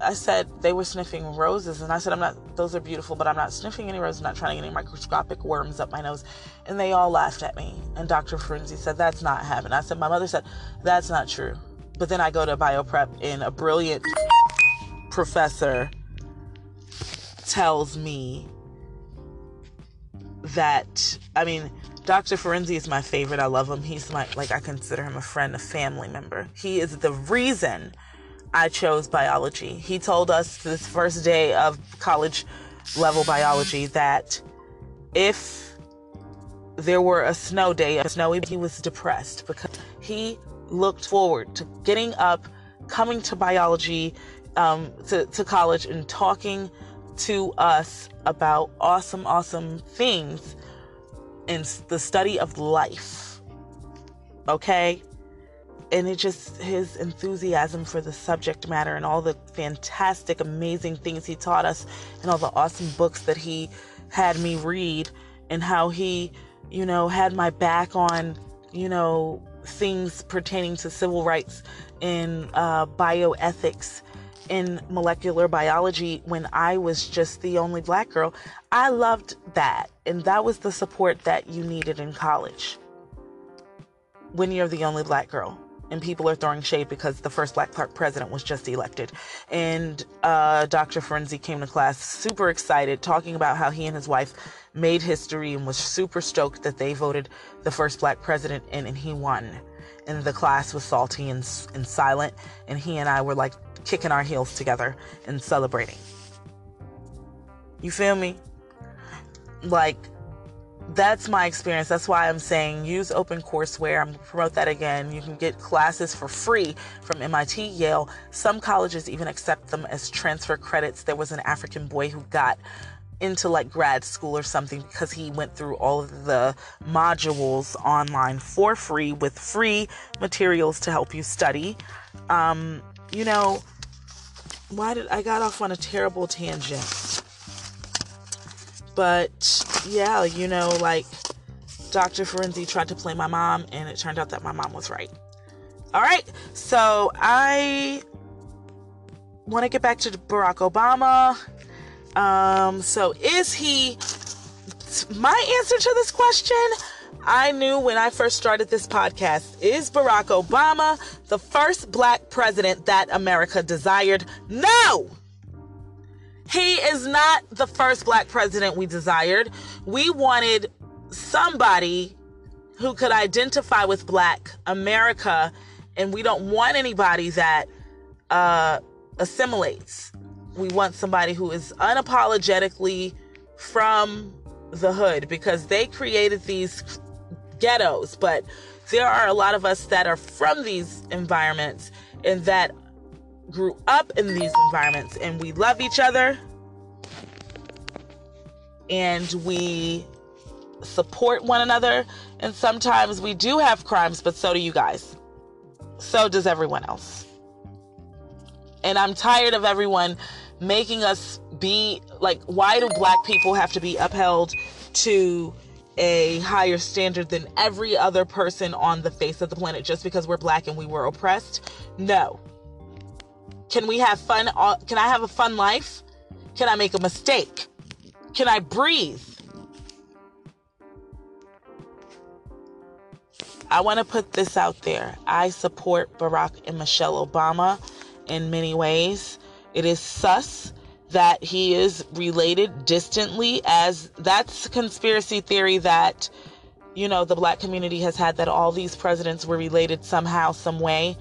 I said they were sniffing roses, and I said, I'm not, those are beautiful, but I'm not sniffing any roses, I'm not trying to get any microscopic worms up my nose. And they all laughed at me. And Doctor Ferenzi said, that's not happening. I said, my mother said, that's not true. But then I go to BioPrep, and a brilliant professor tells me that, I mean, Doctor Ferenzi is my favorite. I love him. He's my, like, I consider him a friend, a family member. He is the reason I chose biology. He told us this first day of college-level biology that if there were a snow day, a snowy, he was depressed because he looked forward to getting up, coming to biology, um, to, to college, and talking to us about awesome, awesome things in the study of life. Okay? And it just, his enthusiasm for the subject matter and all the fantastic, amazing things he taught us and all the awesome books that he had me read, and how he, you know, had my back on, you know, things pertaining to civil rights and uh, bioethics in molecular biology when I was just the only black girl. I loved that. And that was the support that you needed in college when you're the only black girl. and people are throwing shade because the first black president was just elected. And uh, Doctor Ferenzi came to class super excited, talking about how he and his wife made history and was super stoked that they voted the first black president in and he won. And the class was salty and, and silent, and he and I were like kicking our heels together and celebrating. You feel me? Like, that's my experience. That's why I'm saying use OpenCourseWare. I'm going to promote that again. You can get classes for free from M I T, Yale. Some colleges even accept them as transfer credits. There was an African boy who got into like grad school or something because he went through all of the modules online for free with free materials to help you study. Um, you know, why did I got off on a terrible tangent? But yeah, you know, like Doctor Ferenzi tried to play my mom, and it turned out that my mom was right. All right. So I want to get back to Barack Obama. Um, so is he, my answer to this question, I knew when I first started this podcast, is Barack Obama the first black president that America desired? No! He is not the first black president we desired. We wanted somebody who could identify with black America, and we don't want anybody that uh, assimilates. We want somebody who is unapologetically from the hood, because they created these ghettos, but there are a lot of us that are from these environments and that grew up in these environments, and we love each other and we support one another, and sometimes we do have crimes, but so do you guys, so does everyone else. And I'm tired of everyone making us be like, why do black people have to be upheld to a higher standard than every other person on the face of the planet just because we're black and we were oppressed? No. Can we have fun? Can I have a fun life? Can I make a mistake? Can I breathe? I want to put this out there. I support Barack and Michelle Obama in many ways. It is sus that he is related distantly, as that's a conspiracy theory that, you know, the black community has had, that all these presidents were related somehow, some way.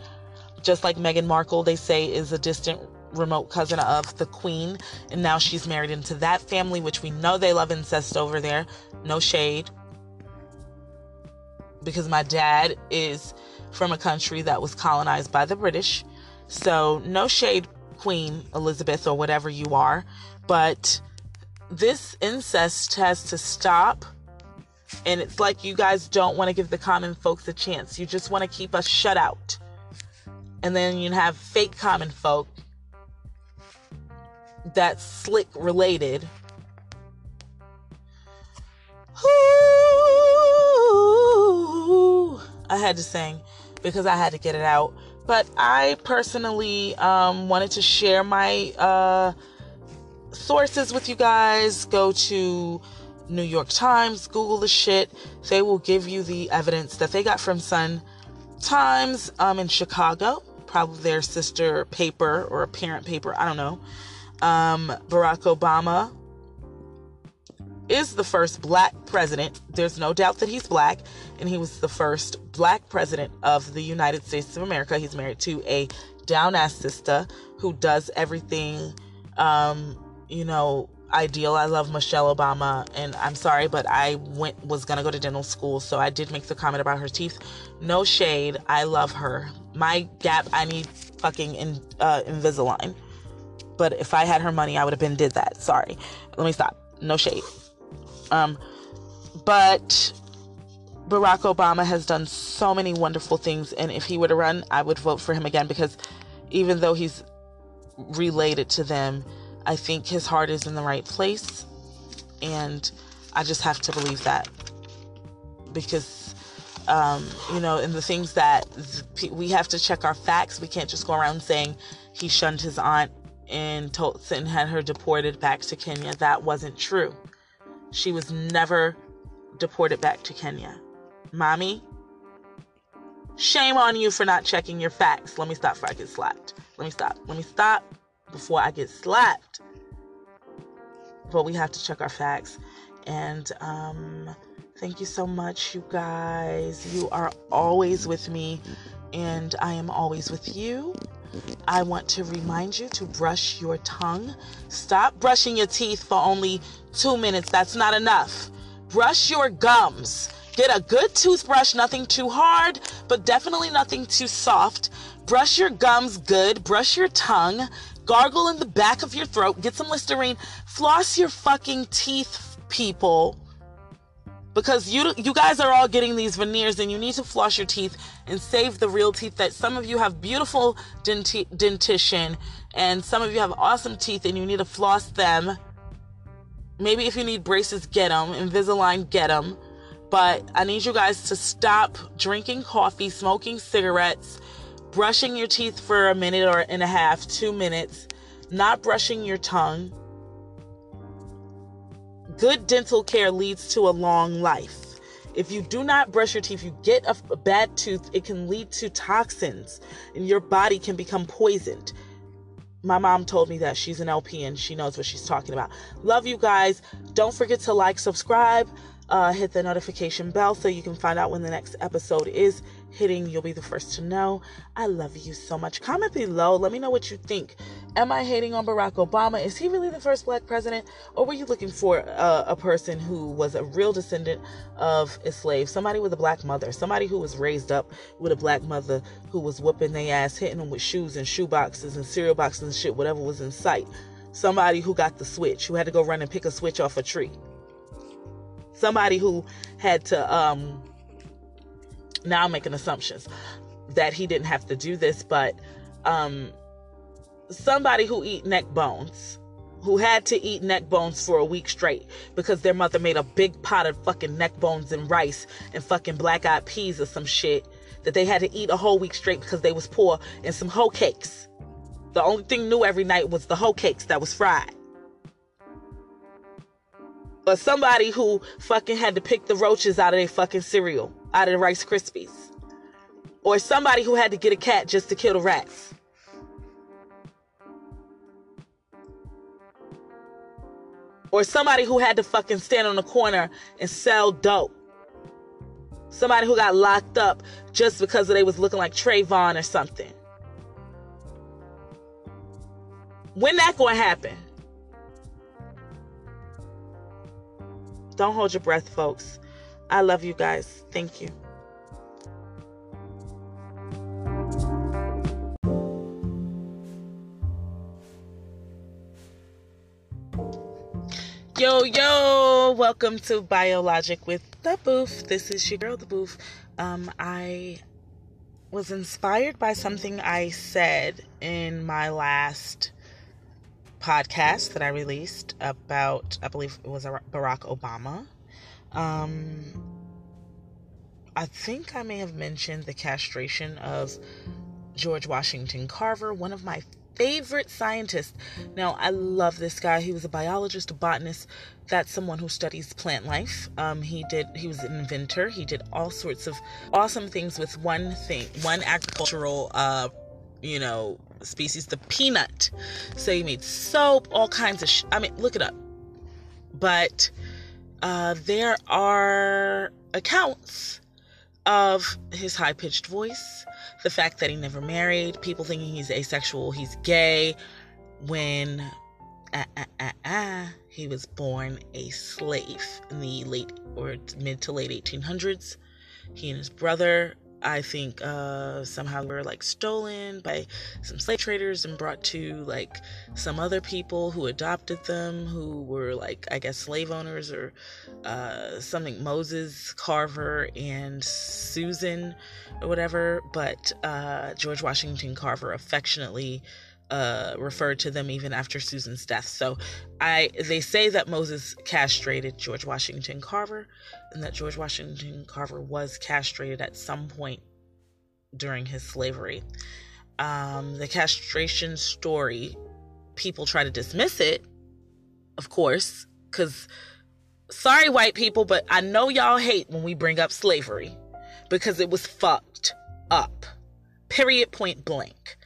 Just like Meghan Markle, they say, is a distant remote cousin of the Queen, and now she's married into that family, which we know they love incest over there. No shade, because my dad is from a country that was colonized by the British, so no shade, Queen Elizabeth or whatever you are, but this incest has to stop. And it's like, you guys don't want to give the common folks a chance. You just want to keep us shut out. And then you have fake common folk that's slick related. Ooh, I had to sing because I had to get it out. But I personally um, wanted to share my uh, sources with you guys. Go to New York Times, Google the shit. They will give you the evidence that they got from Sun-Times um, in Chicago. Probably their sister paper or a parent paper, I don't know. Um, Barack Obama is the first black president. There's no doubt that he's black, and he was the first black president of the United States of America. He's married to a down-ass sister who does everything, um, you know, ideal. I love Michelle Obama, and I'm sorry, but I went was gonna go to dental school, so I did make the comment about her teeth. No shade. I love her. My gap, I need fucking in, uh, Invisalign. But if I had her money, I would have been did that. Sorry. Let me stop. No shade. Um, but Barack Obama has done so many wonderful things. And if he were to run, I would vote for him again, because even though he's related to them, I think his heart is in the right place. And I just have to believe that, because Um, you know, and the things that we have to check our facts. We can't just go around saying he shunned his aunt and told and had her deported back to Kenya. That wasn't true. She was never deported back to Kenya. Mommy, Shame on you for not checking your facts. Let me stop before I get slapped. Let me stop. Let me stop before I get slapped. But we have to check our facts. And um, thank you so much, you guys. You are always with me, and I am always with you. I want to remind you to brush your tongue. Stop brushing your teeth for only two minutes. That's not enough. Brush your gums. Get a good toothbrush, nothing too hard, but definitely nothing too soft. Brush your gums good. Brush your tongue. Gargle in the back of your throat. Get some Listerine. Floss your fucking teeth, people. Because you you guys are all getting these veneers, and you need to floss your teeth and save the real teeth. That some of you have beautiful denti- dentition, and some of you have awesome teeth, and you need to floss them. Maybe if you need braces, get them. Invisalign, get them. But I need you guys to stop drinking coffee, smoking cigarettes, brushing your teeth for a minute or and a half, two minutes, not brushing your tongue. Good dental care leads to a long life. If you do not brush your teeth, you get a, a bad tooth, it can lead to toxins, and your body can become poisoned. My mom told me that. She's an L P, and she knows what she's talking about. Love you guys. Don't forget to like, subscribe, uh, hit the notification bell so you can find out when the next episode is hitting. You'll be the first to know. I love you so much. Comment below. Let me know what you think. Am I hating on Barack Obama? Is he really the first black president? Or were you looking for uh, a person who was a real descendant of a slave? Somebody with a black mother. Somebody who was raised up with a black mother who was whooping their ass, hitting them with shoes and shoe boxes and cereal boxes and shit, whatever was in sight. Somebody who got the switch, who had to go run and pick a switch off a tree. Somebody who had to, um, now I'm making assumptions that he didn't have to do this, but, um, somebody who eat neck bones, who had to eat neck bones for a week straight because their mother made a big pot of fucking neck bones and rice and fucking black-eyed peas or some shit that they had to eat a whole week straight because they was poor, and some hoe cakes. The only thing new every night was the hoe cakes that was fried. But somebody who fucking had to pick the roaches out of their fucking cereal, out of the Rice Krispies. Or somebody who had to get a cat just to kill the rats. Or somebody who had to fucking stand on the corner and sell dope. Somebody who got locked up just because they was looking like Trayvon or something. When that gonna happen? Don't hold your breath, folks. I love you guys. Thank you. Yo, yo, welcome to Biologic with the Boof. This is your girl, the Boof. Um, I was inspired by something I said in my last podcast that I released about, I believe it was Barack Obama. Um, I think I may have mentioned the castration of George Washington Carver, one of my favorite scientist. Now, I love this guy. He was a biologist, a botanist. That's someone who studies plant life. Um, he did. He was an inventor. He did all sorts of awesome things with one thing, one agricultural, uh, you know, species, the peanut. So he made soap, all kinds of. Sh- I mean, look it up. But uh, there are accounts of his high-pitched voice, the fact that he never married, people thinking he's asexual, he's gay, when uh, uh, uh, uh, he was born a slave in the late or mid to late eighteen hundreds. He and his brother, I think, uh, somehow were like stolen by some slave traders and brought to like some other people who adopted them, who were like, I guess, slave owners or uh, something, Moses Carver and Susan or whatever. But uh, George Washington Carver affectionately uh, referred to them even after Susan's death. So I, they say that Moses castrated George Washington Carver, and that George Washington Carver was castrated at some point during his slavery. Um, the castration story, people try to dismiss it, of course, because sorry, white people, but I know y'all hate when we bring up slavery because it was fucked. up, period, point blank.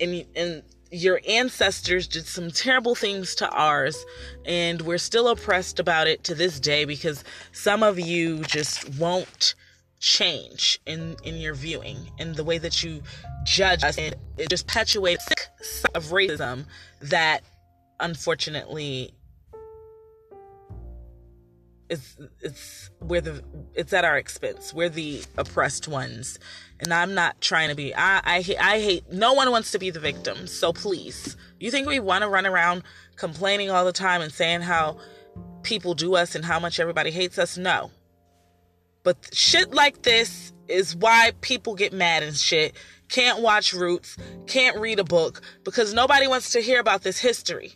And and your ancestors did some terrible things to ours, and we're still oppressed about it to this day because some of you just won't change in, in your viewing and the way that you judge us. And it just perpetuates of racism that unfortunately it's it's we're the it's at our expense. We're the oppressed ones, and I'm not trying to be. I I I hate. No one wants to be the victim. So please, you think we want to run around complaining all the time and saying how people do us and how much everybody hates us? No. But shit like this is why people get mad and shit. Can't watch Roots. Can't read a book because nobody wants to hear about this history.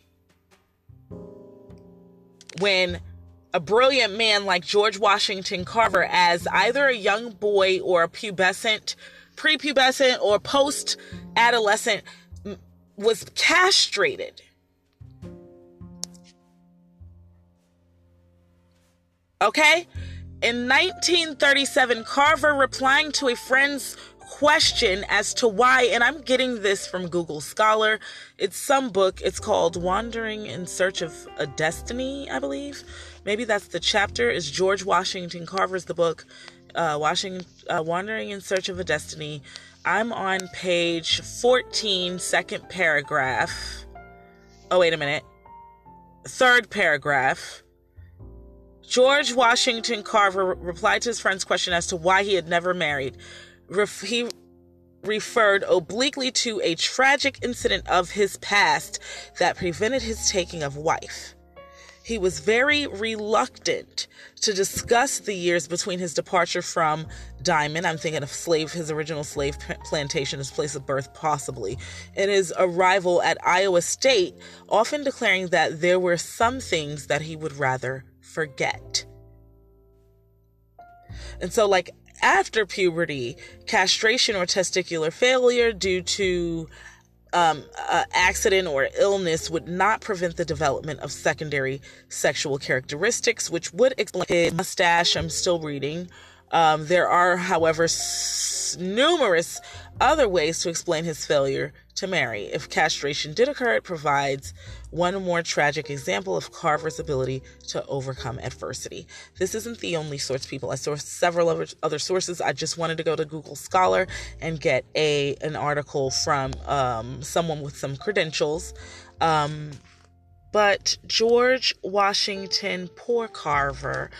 When a brilliant man like George Washington Carver, as either a young boy or a pubescent, prepubescent or post-adolescent, was castrated. Okay? In nineteen thirty-seven, Carver, replying to a friend's question as to why, and I'm getting this from Google Scholar, it's some book, it's called Wandering in Search of a Destiny, I believe, maybe that's the chapter, is George Washington Carver's the book, uh, Washington, uh, Wandering in Search of a Destiny. I'm on page fourteen, second paragraph, oh wait a minute, third paragraph. George Washington Carver replied to his friend's question as to why he had never married. He referred obliquely to a tragic incident of his past that prevented his taking of wife. He was very reluctant to discuss the years between his departure from Diamond, I'm thinking of slave, his original slave plantation, his place of birth possibly, and his arrival at Iowa State, often declaring that there were some things that he would rather forget. And so, like, after puberty, castration or testicular failure due to um, uh, accident or illness would not prevent the development of secondary sexual characteristics, which would explain his mustache. I'm still reading. Um, there are, however, s- numerous other ways to explain his failure to marry. If castration did occur, it provides one more tragic example of Carver's ability to overcome adversity. This isn't the only source, people. I sourced several other, other sources. I just wanted to go to Google Scholar and get a an article from um, someone with some credentials. Um, but George Washington, poor Carver,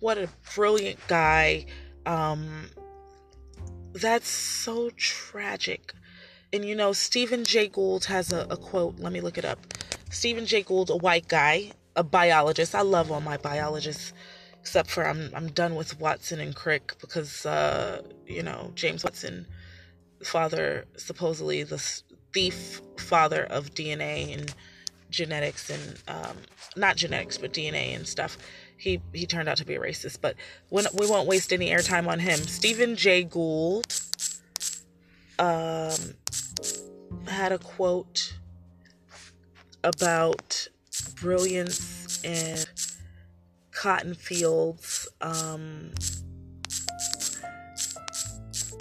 what a brilliant guy. Um, that's so tragic. And, you know, Stephen Jay Gould has a, a quote. Let me look it up. Stephen Jay Gould, a white guy, a biologist. I love all my biologists, except for I'm I'm done with Watson and Crick because, uh, you know, James Watson, father, supposedly the thief father of D N A and genetics and, um, not genetics, but D N A and stuff. He, he turned out to be a racist, but when, we won't waste any airtime on him. Stephen Jay Gould um, had a quote about brilliance and cotton fields. Um,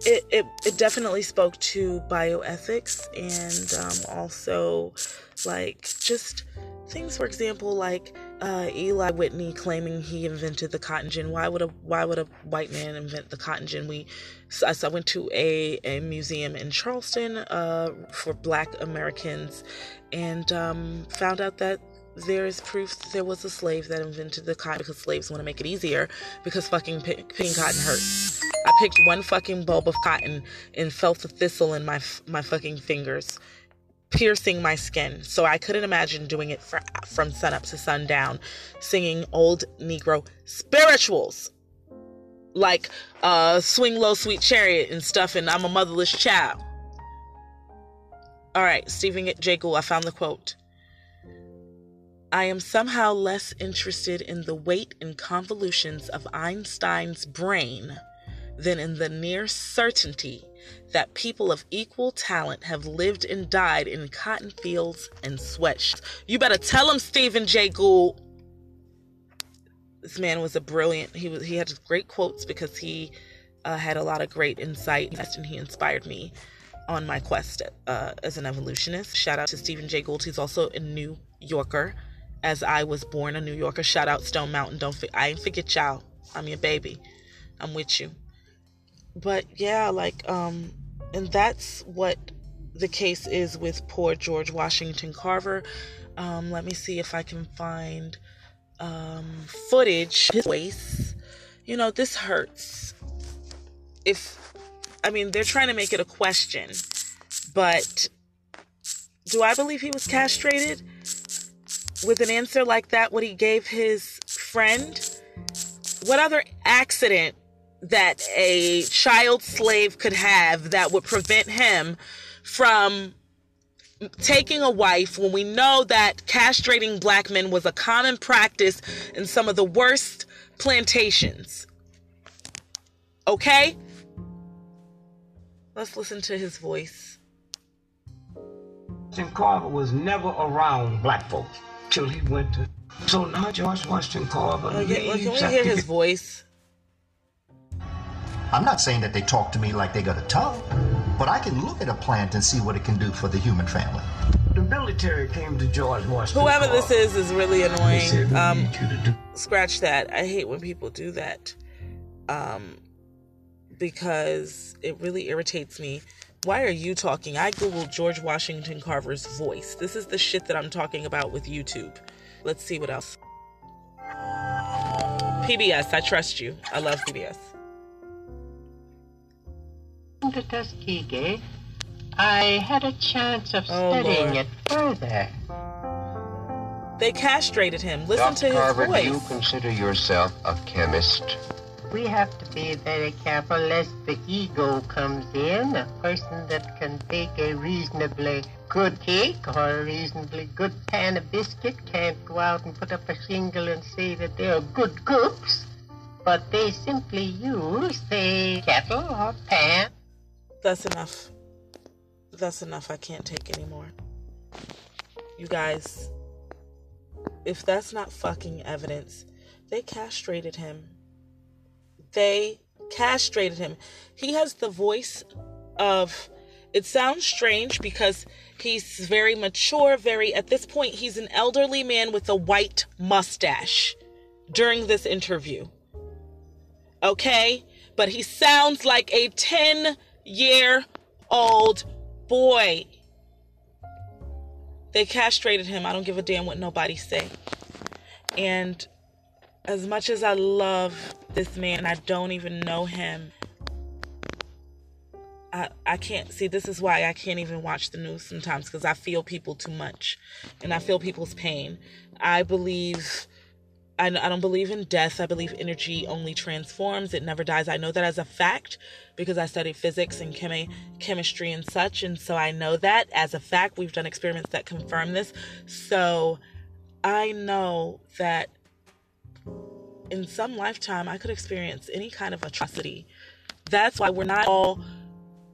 it, it, it definitely spoke to bioethics and, um, also like just things, for example, like, uh, Eli Whitney claiming he invented the cotton gin. Why would a, why would a white man invent the cotton gin? We, so I, so I went to a, a museum in Charleston, uh, for Black Americans, and um, found out that there is proof there was a slave that invented the cotton because slaves want to make it easier because fucking p- picking cotton hurts. I picked one fucking bulb of cotton and felt the thistle in my f- my fucking fingers, piercing my skin. So I couldn't imagine doing it for, from sunup to sundown, singing old Negro spirituals like uh, Swing Low, Sweet Chariot and stuff, and I'm a motherless child. All right, Stephen Jay Gould, I found the quote. I am somehow less interested in the weight and convolutions of Einstein's brain than in the near certainty that people of equal talent have lived and died in cotton fields and sweatshops. You better tell him, Stephen Jay Gould. This man was a brilliant. He was. He had great quotes because he uh, had a lot of great insight, and he inspired me on my quest uh, as an evolutionist. Shout out to Stephen Jay Gould. He's also a New Yorker, as I was born a New Yorker. Shout out Stone Mountain. Don't fi- I ain't forget y'all. I'm your baby. I'm with you. But yeah, like, um, and that's what the case is with poor George Washington Carver. Um, let me see if I can find um, footage. His voice, you know, this hurts. If, I mean, they're trying to make it a question, but do I believe he was castrated? With an answer like that, what he gave his friend? What other accident that a child slave could have that would prevent him from taking a wife, when we know that castrating black men was a common practice in some of the worst plantations? Okay? Let's listen to his voice. Washington Carver was never around black folks till he went to. So now George Washington Carver. Oh, yeah, well, can we hear his voice? I'm not saying that they talk to me like they got a tongue, but I can look at a plant and see what it can do for the human family. The military came to George Washington. Whoever Carver. This is is really annoying. Said, um, scratch that. I hate when people do that, um, because it really irritates me. Why are you talking? I Googled George Washington Carver's voice. This is the shit that I'm talking about with YouTube. Let's see what else. P B S, I trust you. I love P B S. To Tuskegee, I had a chance of oh, studying Lord. It further. They castrated him. Listen Doctor to his Carver, voice. Do you consider yourself a chemist? We have to be very careful lest the ego comes in. A person that can bake a reasonably good cake or a reasonably good pan of biscuit can't go out and put up a shingle and say that they are good cooks, but they simply use a kettle or pan. That's enough. That's enough. I can't take anymore. You guys, if that's not fucking evidence, they castrated him. They castrated him. He has the voice of, it sounds strange because he's very mature, very, at this point, he's an elderly man with a white mustache during this interview. Okay? But he sounds like a ten year old boy. They castrated him. I don't give a damn what nobody say. And as much as I love this man, and I don't even know him, I I can't see. This is why I can't even watch the news sometimes, because I feel people too much, and I feel people's pain. I believe. I, I don't believe in death. I believe energy only transforms. It never dies. I know that as a fact because I studied physics and chemi- chemistry and such. And so I know that as a fact. We've done experiments that confirm this. So I know that in some lifetime I could experience any kind of atrocity. That's why we're not all,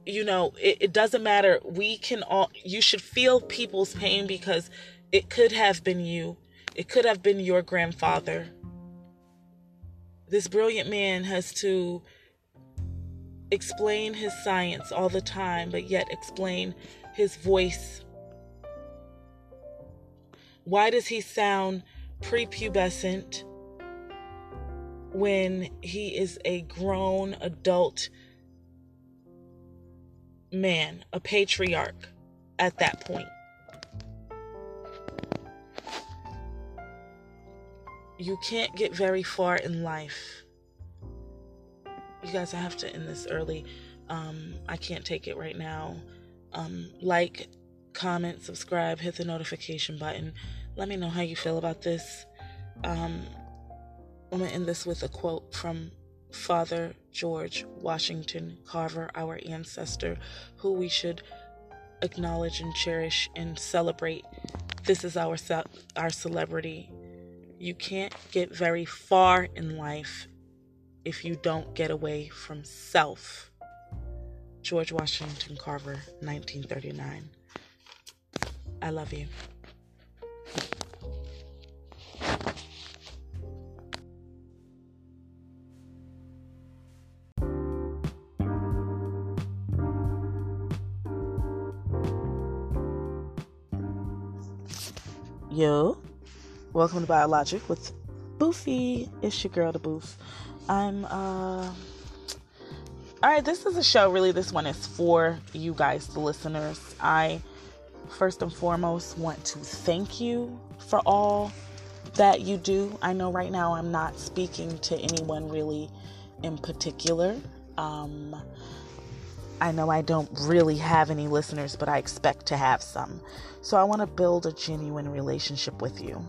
you know, it, it doesn't matter. We can all, you should feel people's pain because it could have been you. It could have been your grandfather. This brilliant man has to explain his science all the time, but yet explain his voice. Why does he sound prepubescent when he is a grown adult man, a patriarch at that point? You can't get very far in life. You guys, I have to end this early. Um, I can't take it right now. Um, like, comment, subscribe, hit the notification button. Let me know how you feel about this. Um, I'm going to end this with a quote from Father George Washington Carver, our ancestor, who we should acknowledge and cherish and celebrate. This is our our celebrity. You can't get very far in life if you don't get away from self. George Washington Carver, nineteen thirty-nine. I love you. Yo, welcome to Biologic with Boofy. It's your girl, the Boof. I'm, uh, all right, this is a show, really, this one is for you guys, the listeners. I, first and foremost, want to thank you for all that you do. I know right now I'm not speaking to anyone really in particular. Um, I know I don't really have any listeners, but I expect to have some. So I want to build a genuine relationship with you.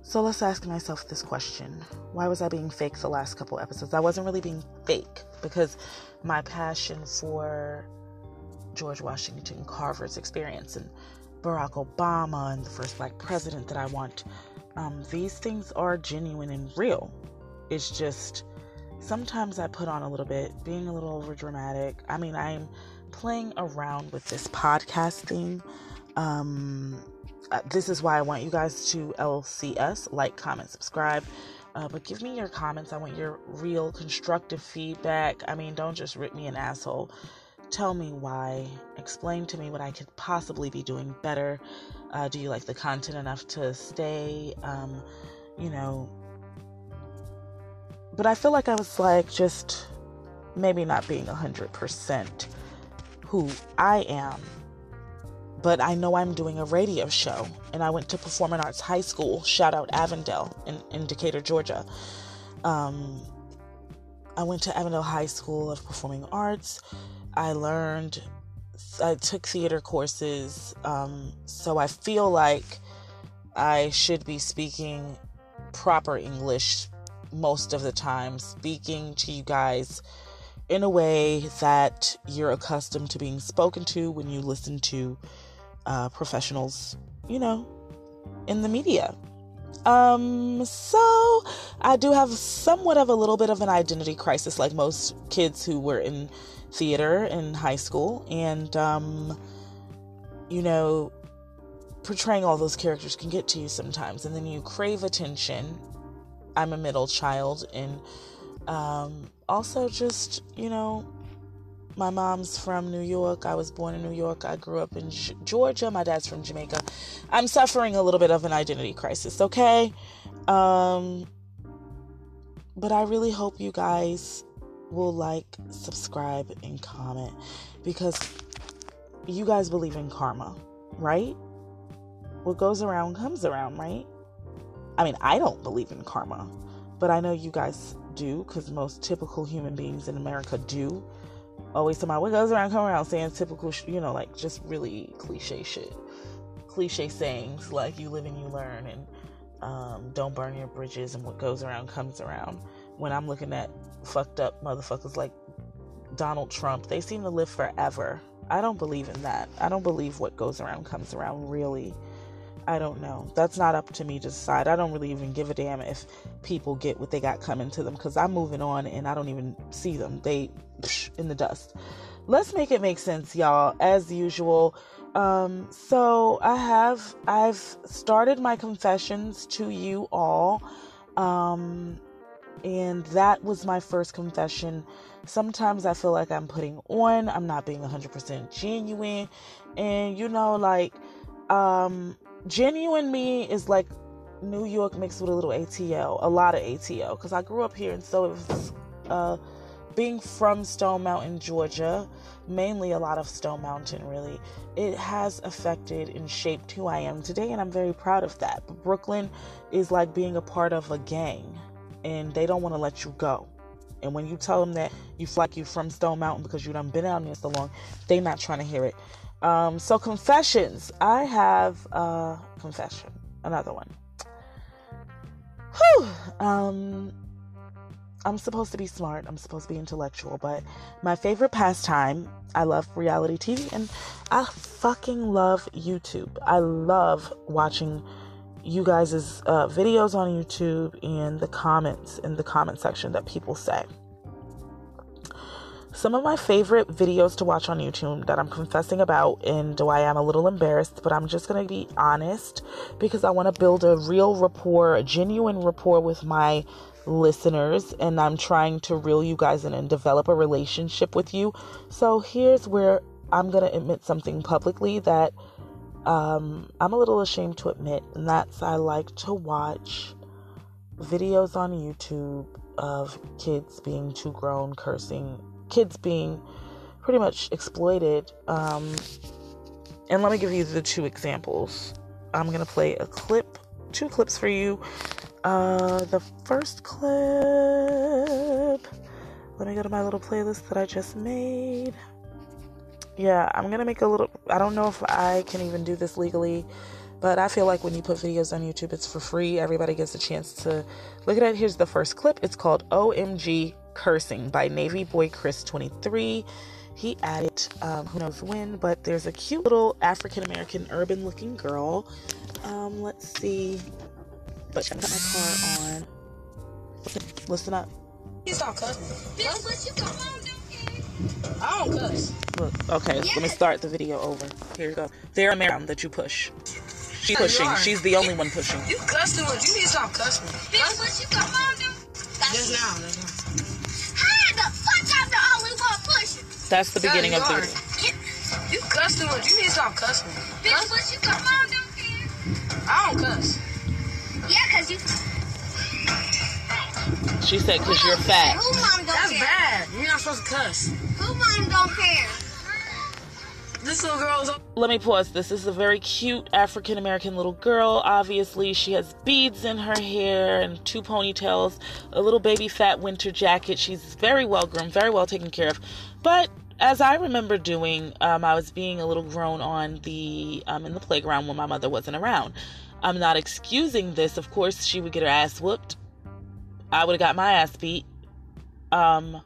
So let's ask myself this question. Why was I being fake the last couple episodes? I wasn't really being fake because my passion for George Washington Carver's experience and Barack Obama and the first black president that I want, um, these things are genuine and real. It's just sometimes I put on a little bit, being a little over dramatic. I mean, I'm playing around with this podcasting. Um, this is why I want you guys to L C S, like, comment, subscribe. Uh, but give me your comments. I want your real constructive feedback. I mean, don't just rip me an asshole. Tell me why. Explain to me what I could possibly be doing better. Uh, do you like the content enough to stay? Um, you know, but I feel like I was like just maybe not being one hundred percent who I am. But I know I'm doing a radio show. And I went to Performing Arts High School. Shout out Avondale in, in Decatur, Georgia. Um, I went to Avondale High School of Performing Arts. I learned, I took theater courses. Um, so I feel like I should be speaking proper English most of the time, speaking to you guys in a way that you're accustomed to being spoken to when you listen to uh, professionals, you know, in the media. Um, so I do have somewhat of a little bit of an identity crisis, like most kids who were in theater in high school. And, um, you know, portraying all those characters can get to you sometimes. And then you crave attention. I'm a middle child, and um, also just, you know, my mom's from New York. I was born in New York. I grew up in G- Georgia. My dad's from Jamaica. I'm suffering a little bit of an identity crisis, okay? Um, but I really hope you guys will like, subscribe, and comment, because you guys believe in karma, right? What goes around comes around, right? I mean, I don't believe in karma, but I know you guys do, because most typical human beings in America do. Always somebody, what goes around, come around, saying typical, sh- you know, like just really cliche shit. Cliche sayings like you live and you learn, and um, don't burn your bridges, and what goes around comes around. When I'm looking at fucked up motherfuckers like Donald Trump, they seem to live forever. I don't believe in that. I don't believe what goes around comes around, really. I don't know. That's not up to me to decide. I don't really even give a damn if people get what they got coming to them, because I'm moving on and I don't even see them. They psh, in the dust. Let's make it make sense, y'all, as usual. Um, so I have, I've started my confessions to you all. Um, and that was my first confession. Sometimes I feel like I'm putting on, I'm not being one hundred percent genuine. And you know, like, um, genuine me is like New York mixed with a little A T L, a lot of A T L, because I grew up here, and so it was, uh, being from Stone Mountain, Georgia, mainly a lot of Stone Mountain, really, it has affected and shaped who I am today, and I'm very proud of that. But Brooklyn is like being a part of a gang, and they don't want to let you go. And when you tell them that you feel like you're from Stone Mountain because you done been out there so long, they not trying to hear it. Um, so confessions, I have a confession, another one. Whew. Um, I'm supposed to be smart. I'm supposed to be intellectual, but my favorite pastime, I love reality T V, and I fucking love YouTube. I love watching you guys' uh, videos on YouTube and the comments in the comment section that people say. Some of my favorite videos to watch on YouTube that I'm confessing about, and though I am a little embarrassed, but I'm just going to be honest, because I want to build a real rapport, a genuine rapport with my listeners, and I'm trying to reel you guys in and develop a relationship with you. So here's where I'm going to admit something publicly that Um, I'm a little ashamed to admit, and that's I like to watch videos on YouTube of kids being too grown, cursing, kids being pretty much exploited. Um, and let me give you the two examples. I'm going to play a clip, two clips for you. Uh, the first clip, let me go to my little playlist that I just made. Yeah, I'm going to make a little, I don't know if I can even do this legally, but I feel like when you put videos on YouTube, it's for free. Everybody gets a chance to look at it. Here's the first clip. It's called O M G Cursing by Navy Boy Chris twenty-three. He added, um, who knows when, but there's a cute little African-American urban looking girl. Um, let's see. But I got my car on. Listen up. You stop cussing. Bitch, what you come on, don't I don't cuss. Look, okay, yes. Let me start the video over. Here you go. They're a man that you push. She's pushing. She's the only one pushing. You cussing what? You need to stop cussing. Bitch, what you come on, dude? Just now, just now. How the fuck I'm the only one pushing? That's the beginning of the video. You cussing what? You need to stop cussing. Bitch, what you come on, dude? I don't cuss. Yeah, cause you. She said, cause you're fat. Who mom don't That's care? That's bad. You're not supposed to cuss. Who mom don't care? This little girl's. Let me pause this. This is a very cute African American little girl. Obviously, she has beads in her hair and two ponytails, a little baby fat winter jacket. She's very well groomed, very well taken care of. But as I remember doing, um, I was being a little grown on the um, in the playground when my mother wasn't around. I'm not excusing this. Of course, she would get her ass whooped. I would have got my ass beat. Um,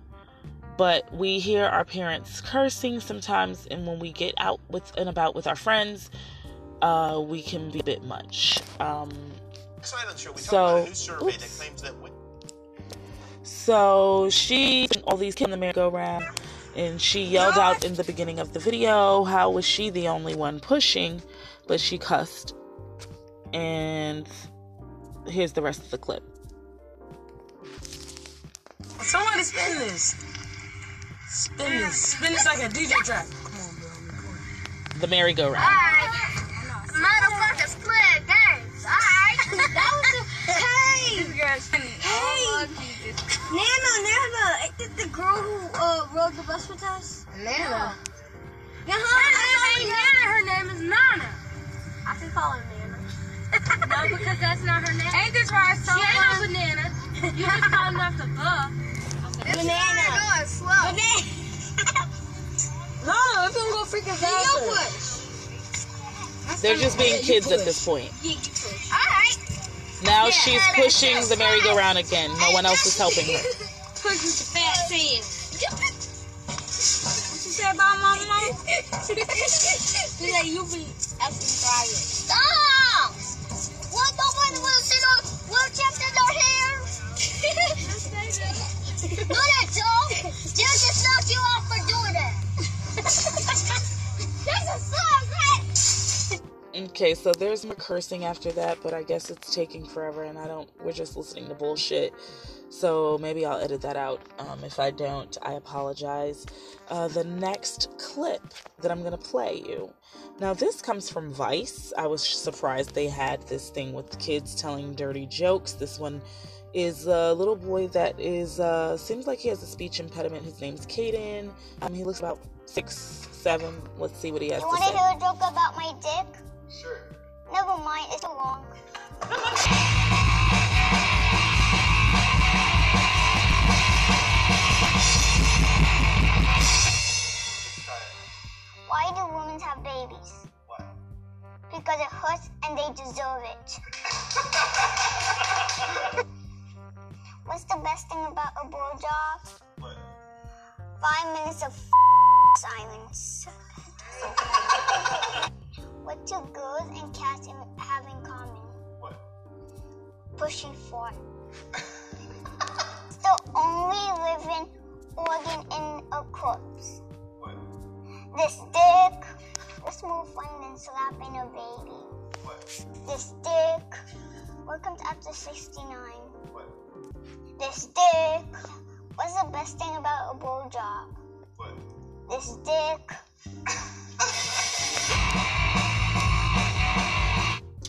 but we hear our parents cursing sometimes. And when we get out with and about with our friends, uh, we can be a bit much. Um, we so, a new survey that claims that we- so she, all these kids in the merry-go-round, and she yelled no. out in the beginning of the video, how was she the only one pushing? But she cussed. And here's the rest of the clip. Somebody spin this. Spin this. Spin this like a D J track. Come on, bro. I'm recording. The merry-go-round. Alright. Motherfuckers play games. Alright. That was a... Hey. Hey. Nana, Nana. Ain't this the girl who uh, rode the bus with us? Nana. Her name ain't Nana. Her name is Nana. I can call her Nana. No, because that's not her name. Ain't this right? So she ain't no banana. You just called me off the bus. Okay. Banana. Going slow. Banana. No, it's gonna go freaking fast. You push. They're just being kids at this point. Yeah, you push. All right. Now yeah, she's pushing the merry-go-round again. No one else is helping her. Push with your fat hands. What you said about my mom? She's like, you be effing Friday. Stop. What the one will sit on wheelchairs in their hair? Do that, Joe. They'll just knock you off for doing that. That's a song, right? Okay, so there's my cursing after that, but I guess it's taking forever, and I don't. We're just listening to bullshit. So maybe I'll edit that out. Um, if I don't, I apologize. Uh, the next clip that I'm going to play you. Now, this comes from Vice. I was surprised they had this thing with kids telling dirty jokes. This one is a little boy that is, uh, seems like he has a speech impediment. His name's Caden. Um, he looks about six, seven. Let's see what he has you to say. You want to hear a joke about my dick? Sure. Never mind. It's so long. Why do women have babies? Why? Because it hurts and they deserve it. What's the best thing about a blowjob? What? Five minutes of silence. What do girls and cats have in common? What? Pushing for. It's the only living organ in a corpse. This dick. It's more fun than slapping a baby. What? This dick. What comes after sixty-nine? What? This dick. What's the best thing about a blowjob? What? This dick.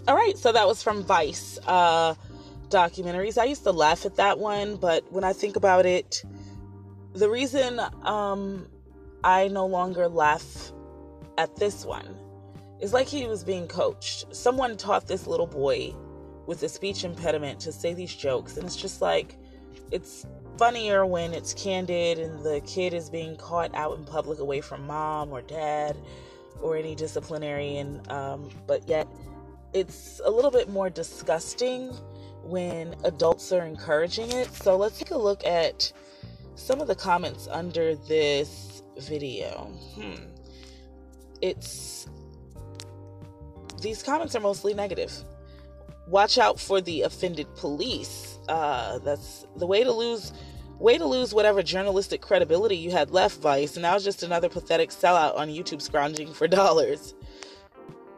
all right, so that was from Vice uh, documentaries. I used to laugh at that one, but when I think about it, the reason um, I no longer laugh at this one is like he was being coached. Someone taught this little boy with a speech impediment to say these jokes, and it's just like, it's funnier when it's candid and the kid is being caught out in public away from mom or dad or any disciplinarian, um, but yet it's a little bit more disgusting when adults are encouraging it. So let's take a look at some of the comments under this video. Hmm. It's, these comments are mostly negative. Watch out for the offended police. Uh, that's the way to lose way to lose whatever journalistic credibility you had left, Vice. And now it's just another pathetic sellout on YouTube scrounging for dollars.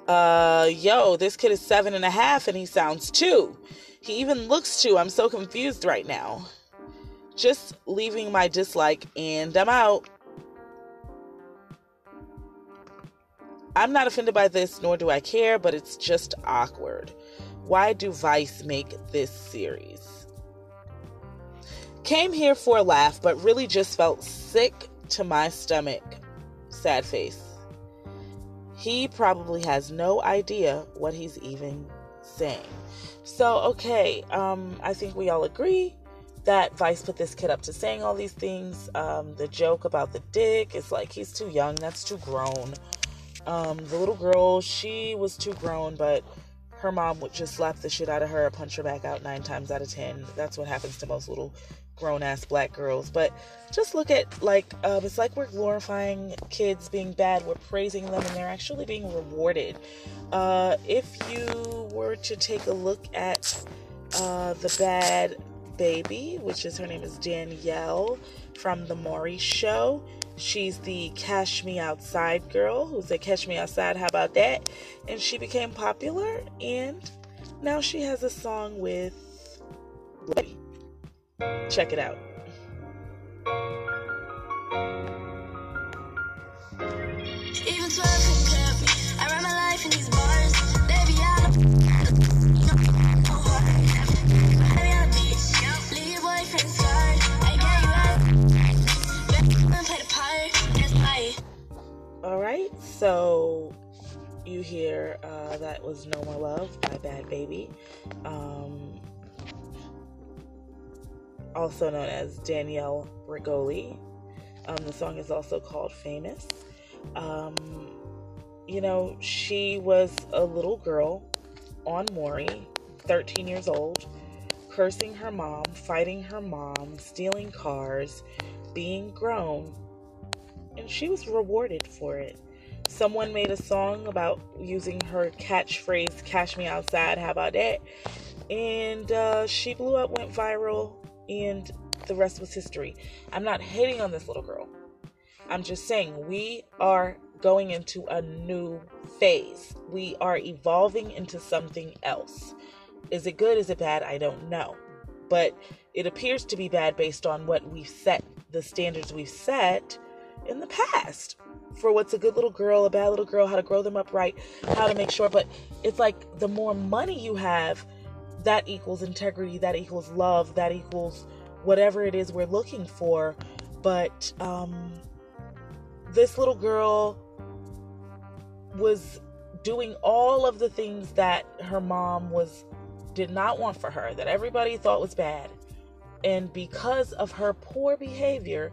Uh, yo, this kid is seven and a half and he sounds two. He even looks two. I'm so confused right now. Just leaving my dislike and I'm out. I'm not offended by this, nor do I care, but it's just awkward. Why do Vice make this series? Came here for a laugh, but really just felt sick to my stomach. Sad face. He probably has no idea what he's even saying. So, okay, um, I think we all agree that Vice put this kid up to saying all these things. Um, the joke about the dick is like, he's too young, that's too grown. Um, the little girl, she was too grown, but her mom would just slap the shit out of her, punch her back out nine times out of ten. That's what happens to most little grown-ass black girls. But just look at, like, uh, it's like we're glorifying kids being bad. We're praising them, and they're actually being rewarded. Uh, if you were to take a look at uh, the bad baby, which is, her name is Danielle from The Maury Show. She's the Cash Me Outside girl who said, "Catch me outside, how about that?" And she became popular, and now she has a song with Lady. Check it out. Even twelve can count me. I run my life in these bars. They be out of I be on a beach. Leave your boyfriend's card. I got you out. Play the part. That's my. All right, so you hear uh, that was "No More Love" by Bad Baby. Um... also known as Danielle Rigoli. Um, the song is also called Famous. Um, you know, she was a little girl on Maury, thirteen years old, cursing her mom, fighting her mom, stealing cars, being grown, and she was rewarded for it. Someone made a song about using her catchphrase, "Cash me outside, how about that?" And uh, she blew up, went viral, and the rest was history. I'm not hating on this little girl. I'm just saying we are going into a new phase. We are evolving into something else. Is it good? Is it bad? I don't know. But it appears to be bad based on what we've set, the standards we've set in the past for what's a good little girl, a bad little girl, how to grow them up right, how to make sure. But it's like the more money you have, that equals integrity, that equals love, that equals whatever it is we're looking for. But um, this little girl was doing all of the things that her mom was did not want for her, that everybody thought was bad. And because of her poor behavior,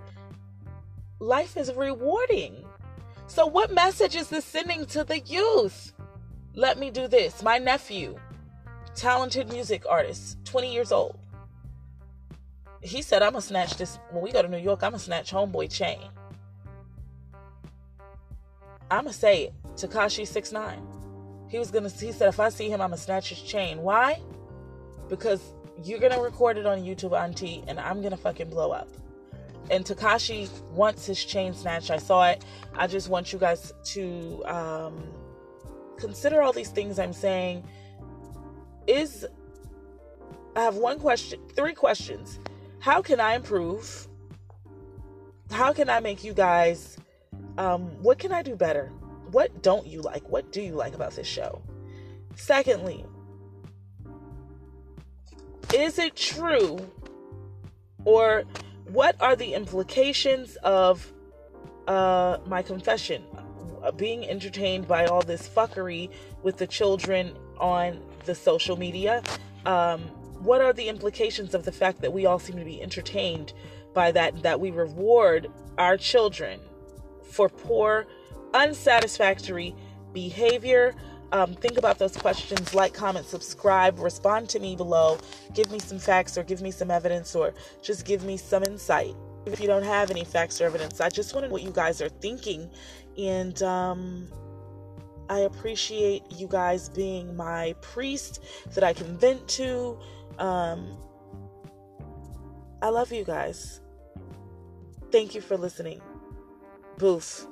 life is rewarding. So what message is this sending to the youth? Let me do this. My nephew, talented music artist, twenty years old, he said, "I'm gonna snatch this when we go to New York. I'm gonna snatch homeboy chain. I'm gonna say it." Tekashi six nine, he was gonna he said, "If I see him, I'm gonna snatch his chain." Why? Because you're gonna record it on YouTube, auntie, and I'm gonna fucking blow up. And Tekashi wants his chain snatched. I saw it. I just want you guys to um consider all these things I'm saying. Is, I have one question, three questions. How can I improve? How can I make you guys, um, what can I do better? What don't you like? What do you like about this show? Secondly, is it true, or what are the implications of uh, my confession, being entertained by all this fuckery with the children on the social media? Um, what are the implications of the fact that we all seem to be entertained by that, that we reward our children for poor, unsatisfactory behavior? Um, think about those questions. Like, comment, subscribe, respond to me below. Give me some facts or give me some evidence or just give me some insight. If you don't have any facts or evidence, I just want to know what you guys are thinking. And um, I appreciate you guys being my priest that I can vent to. Um, I love you guys. Thank you for listening. Boof.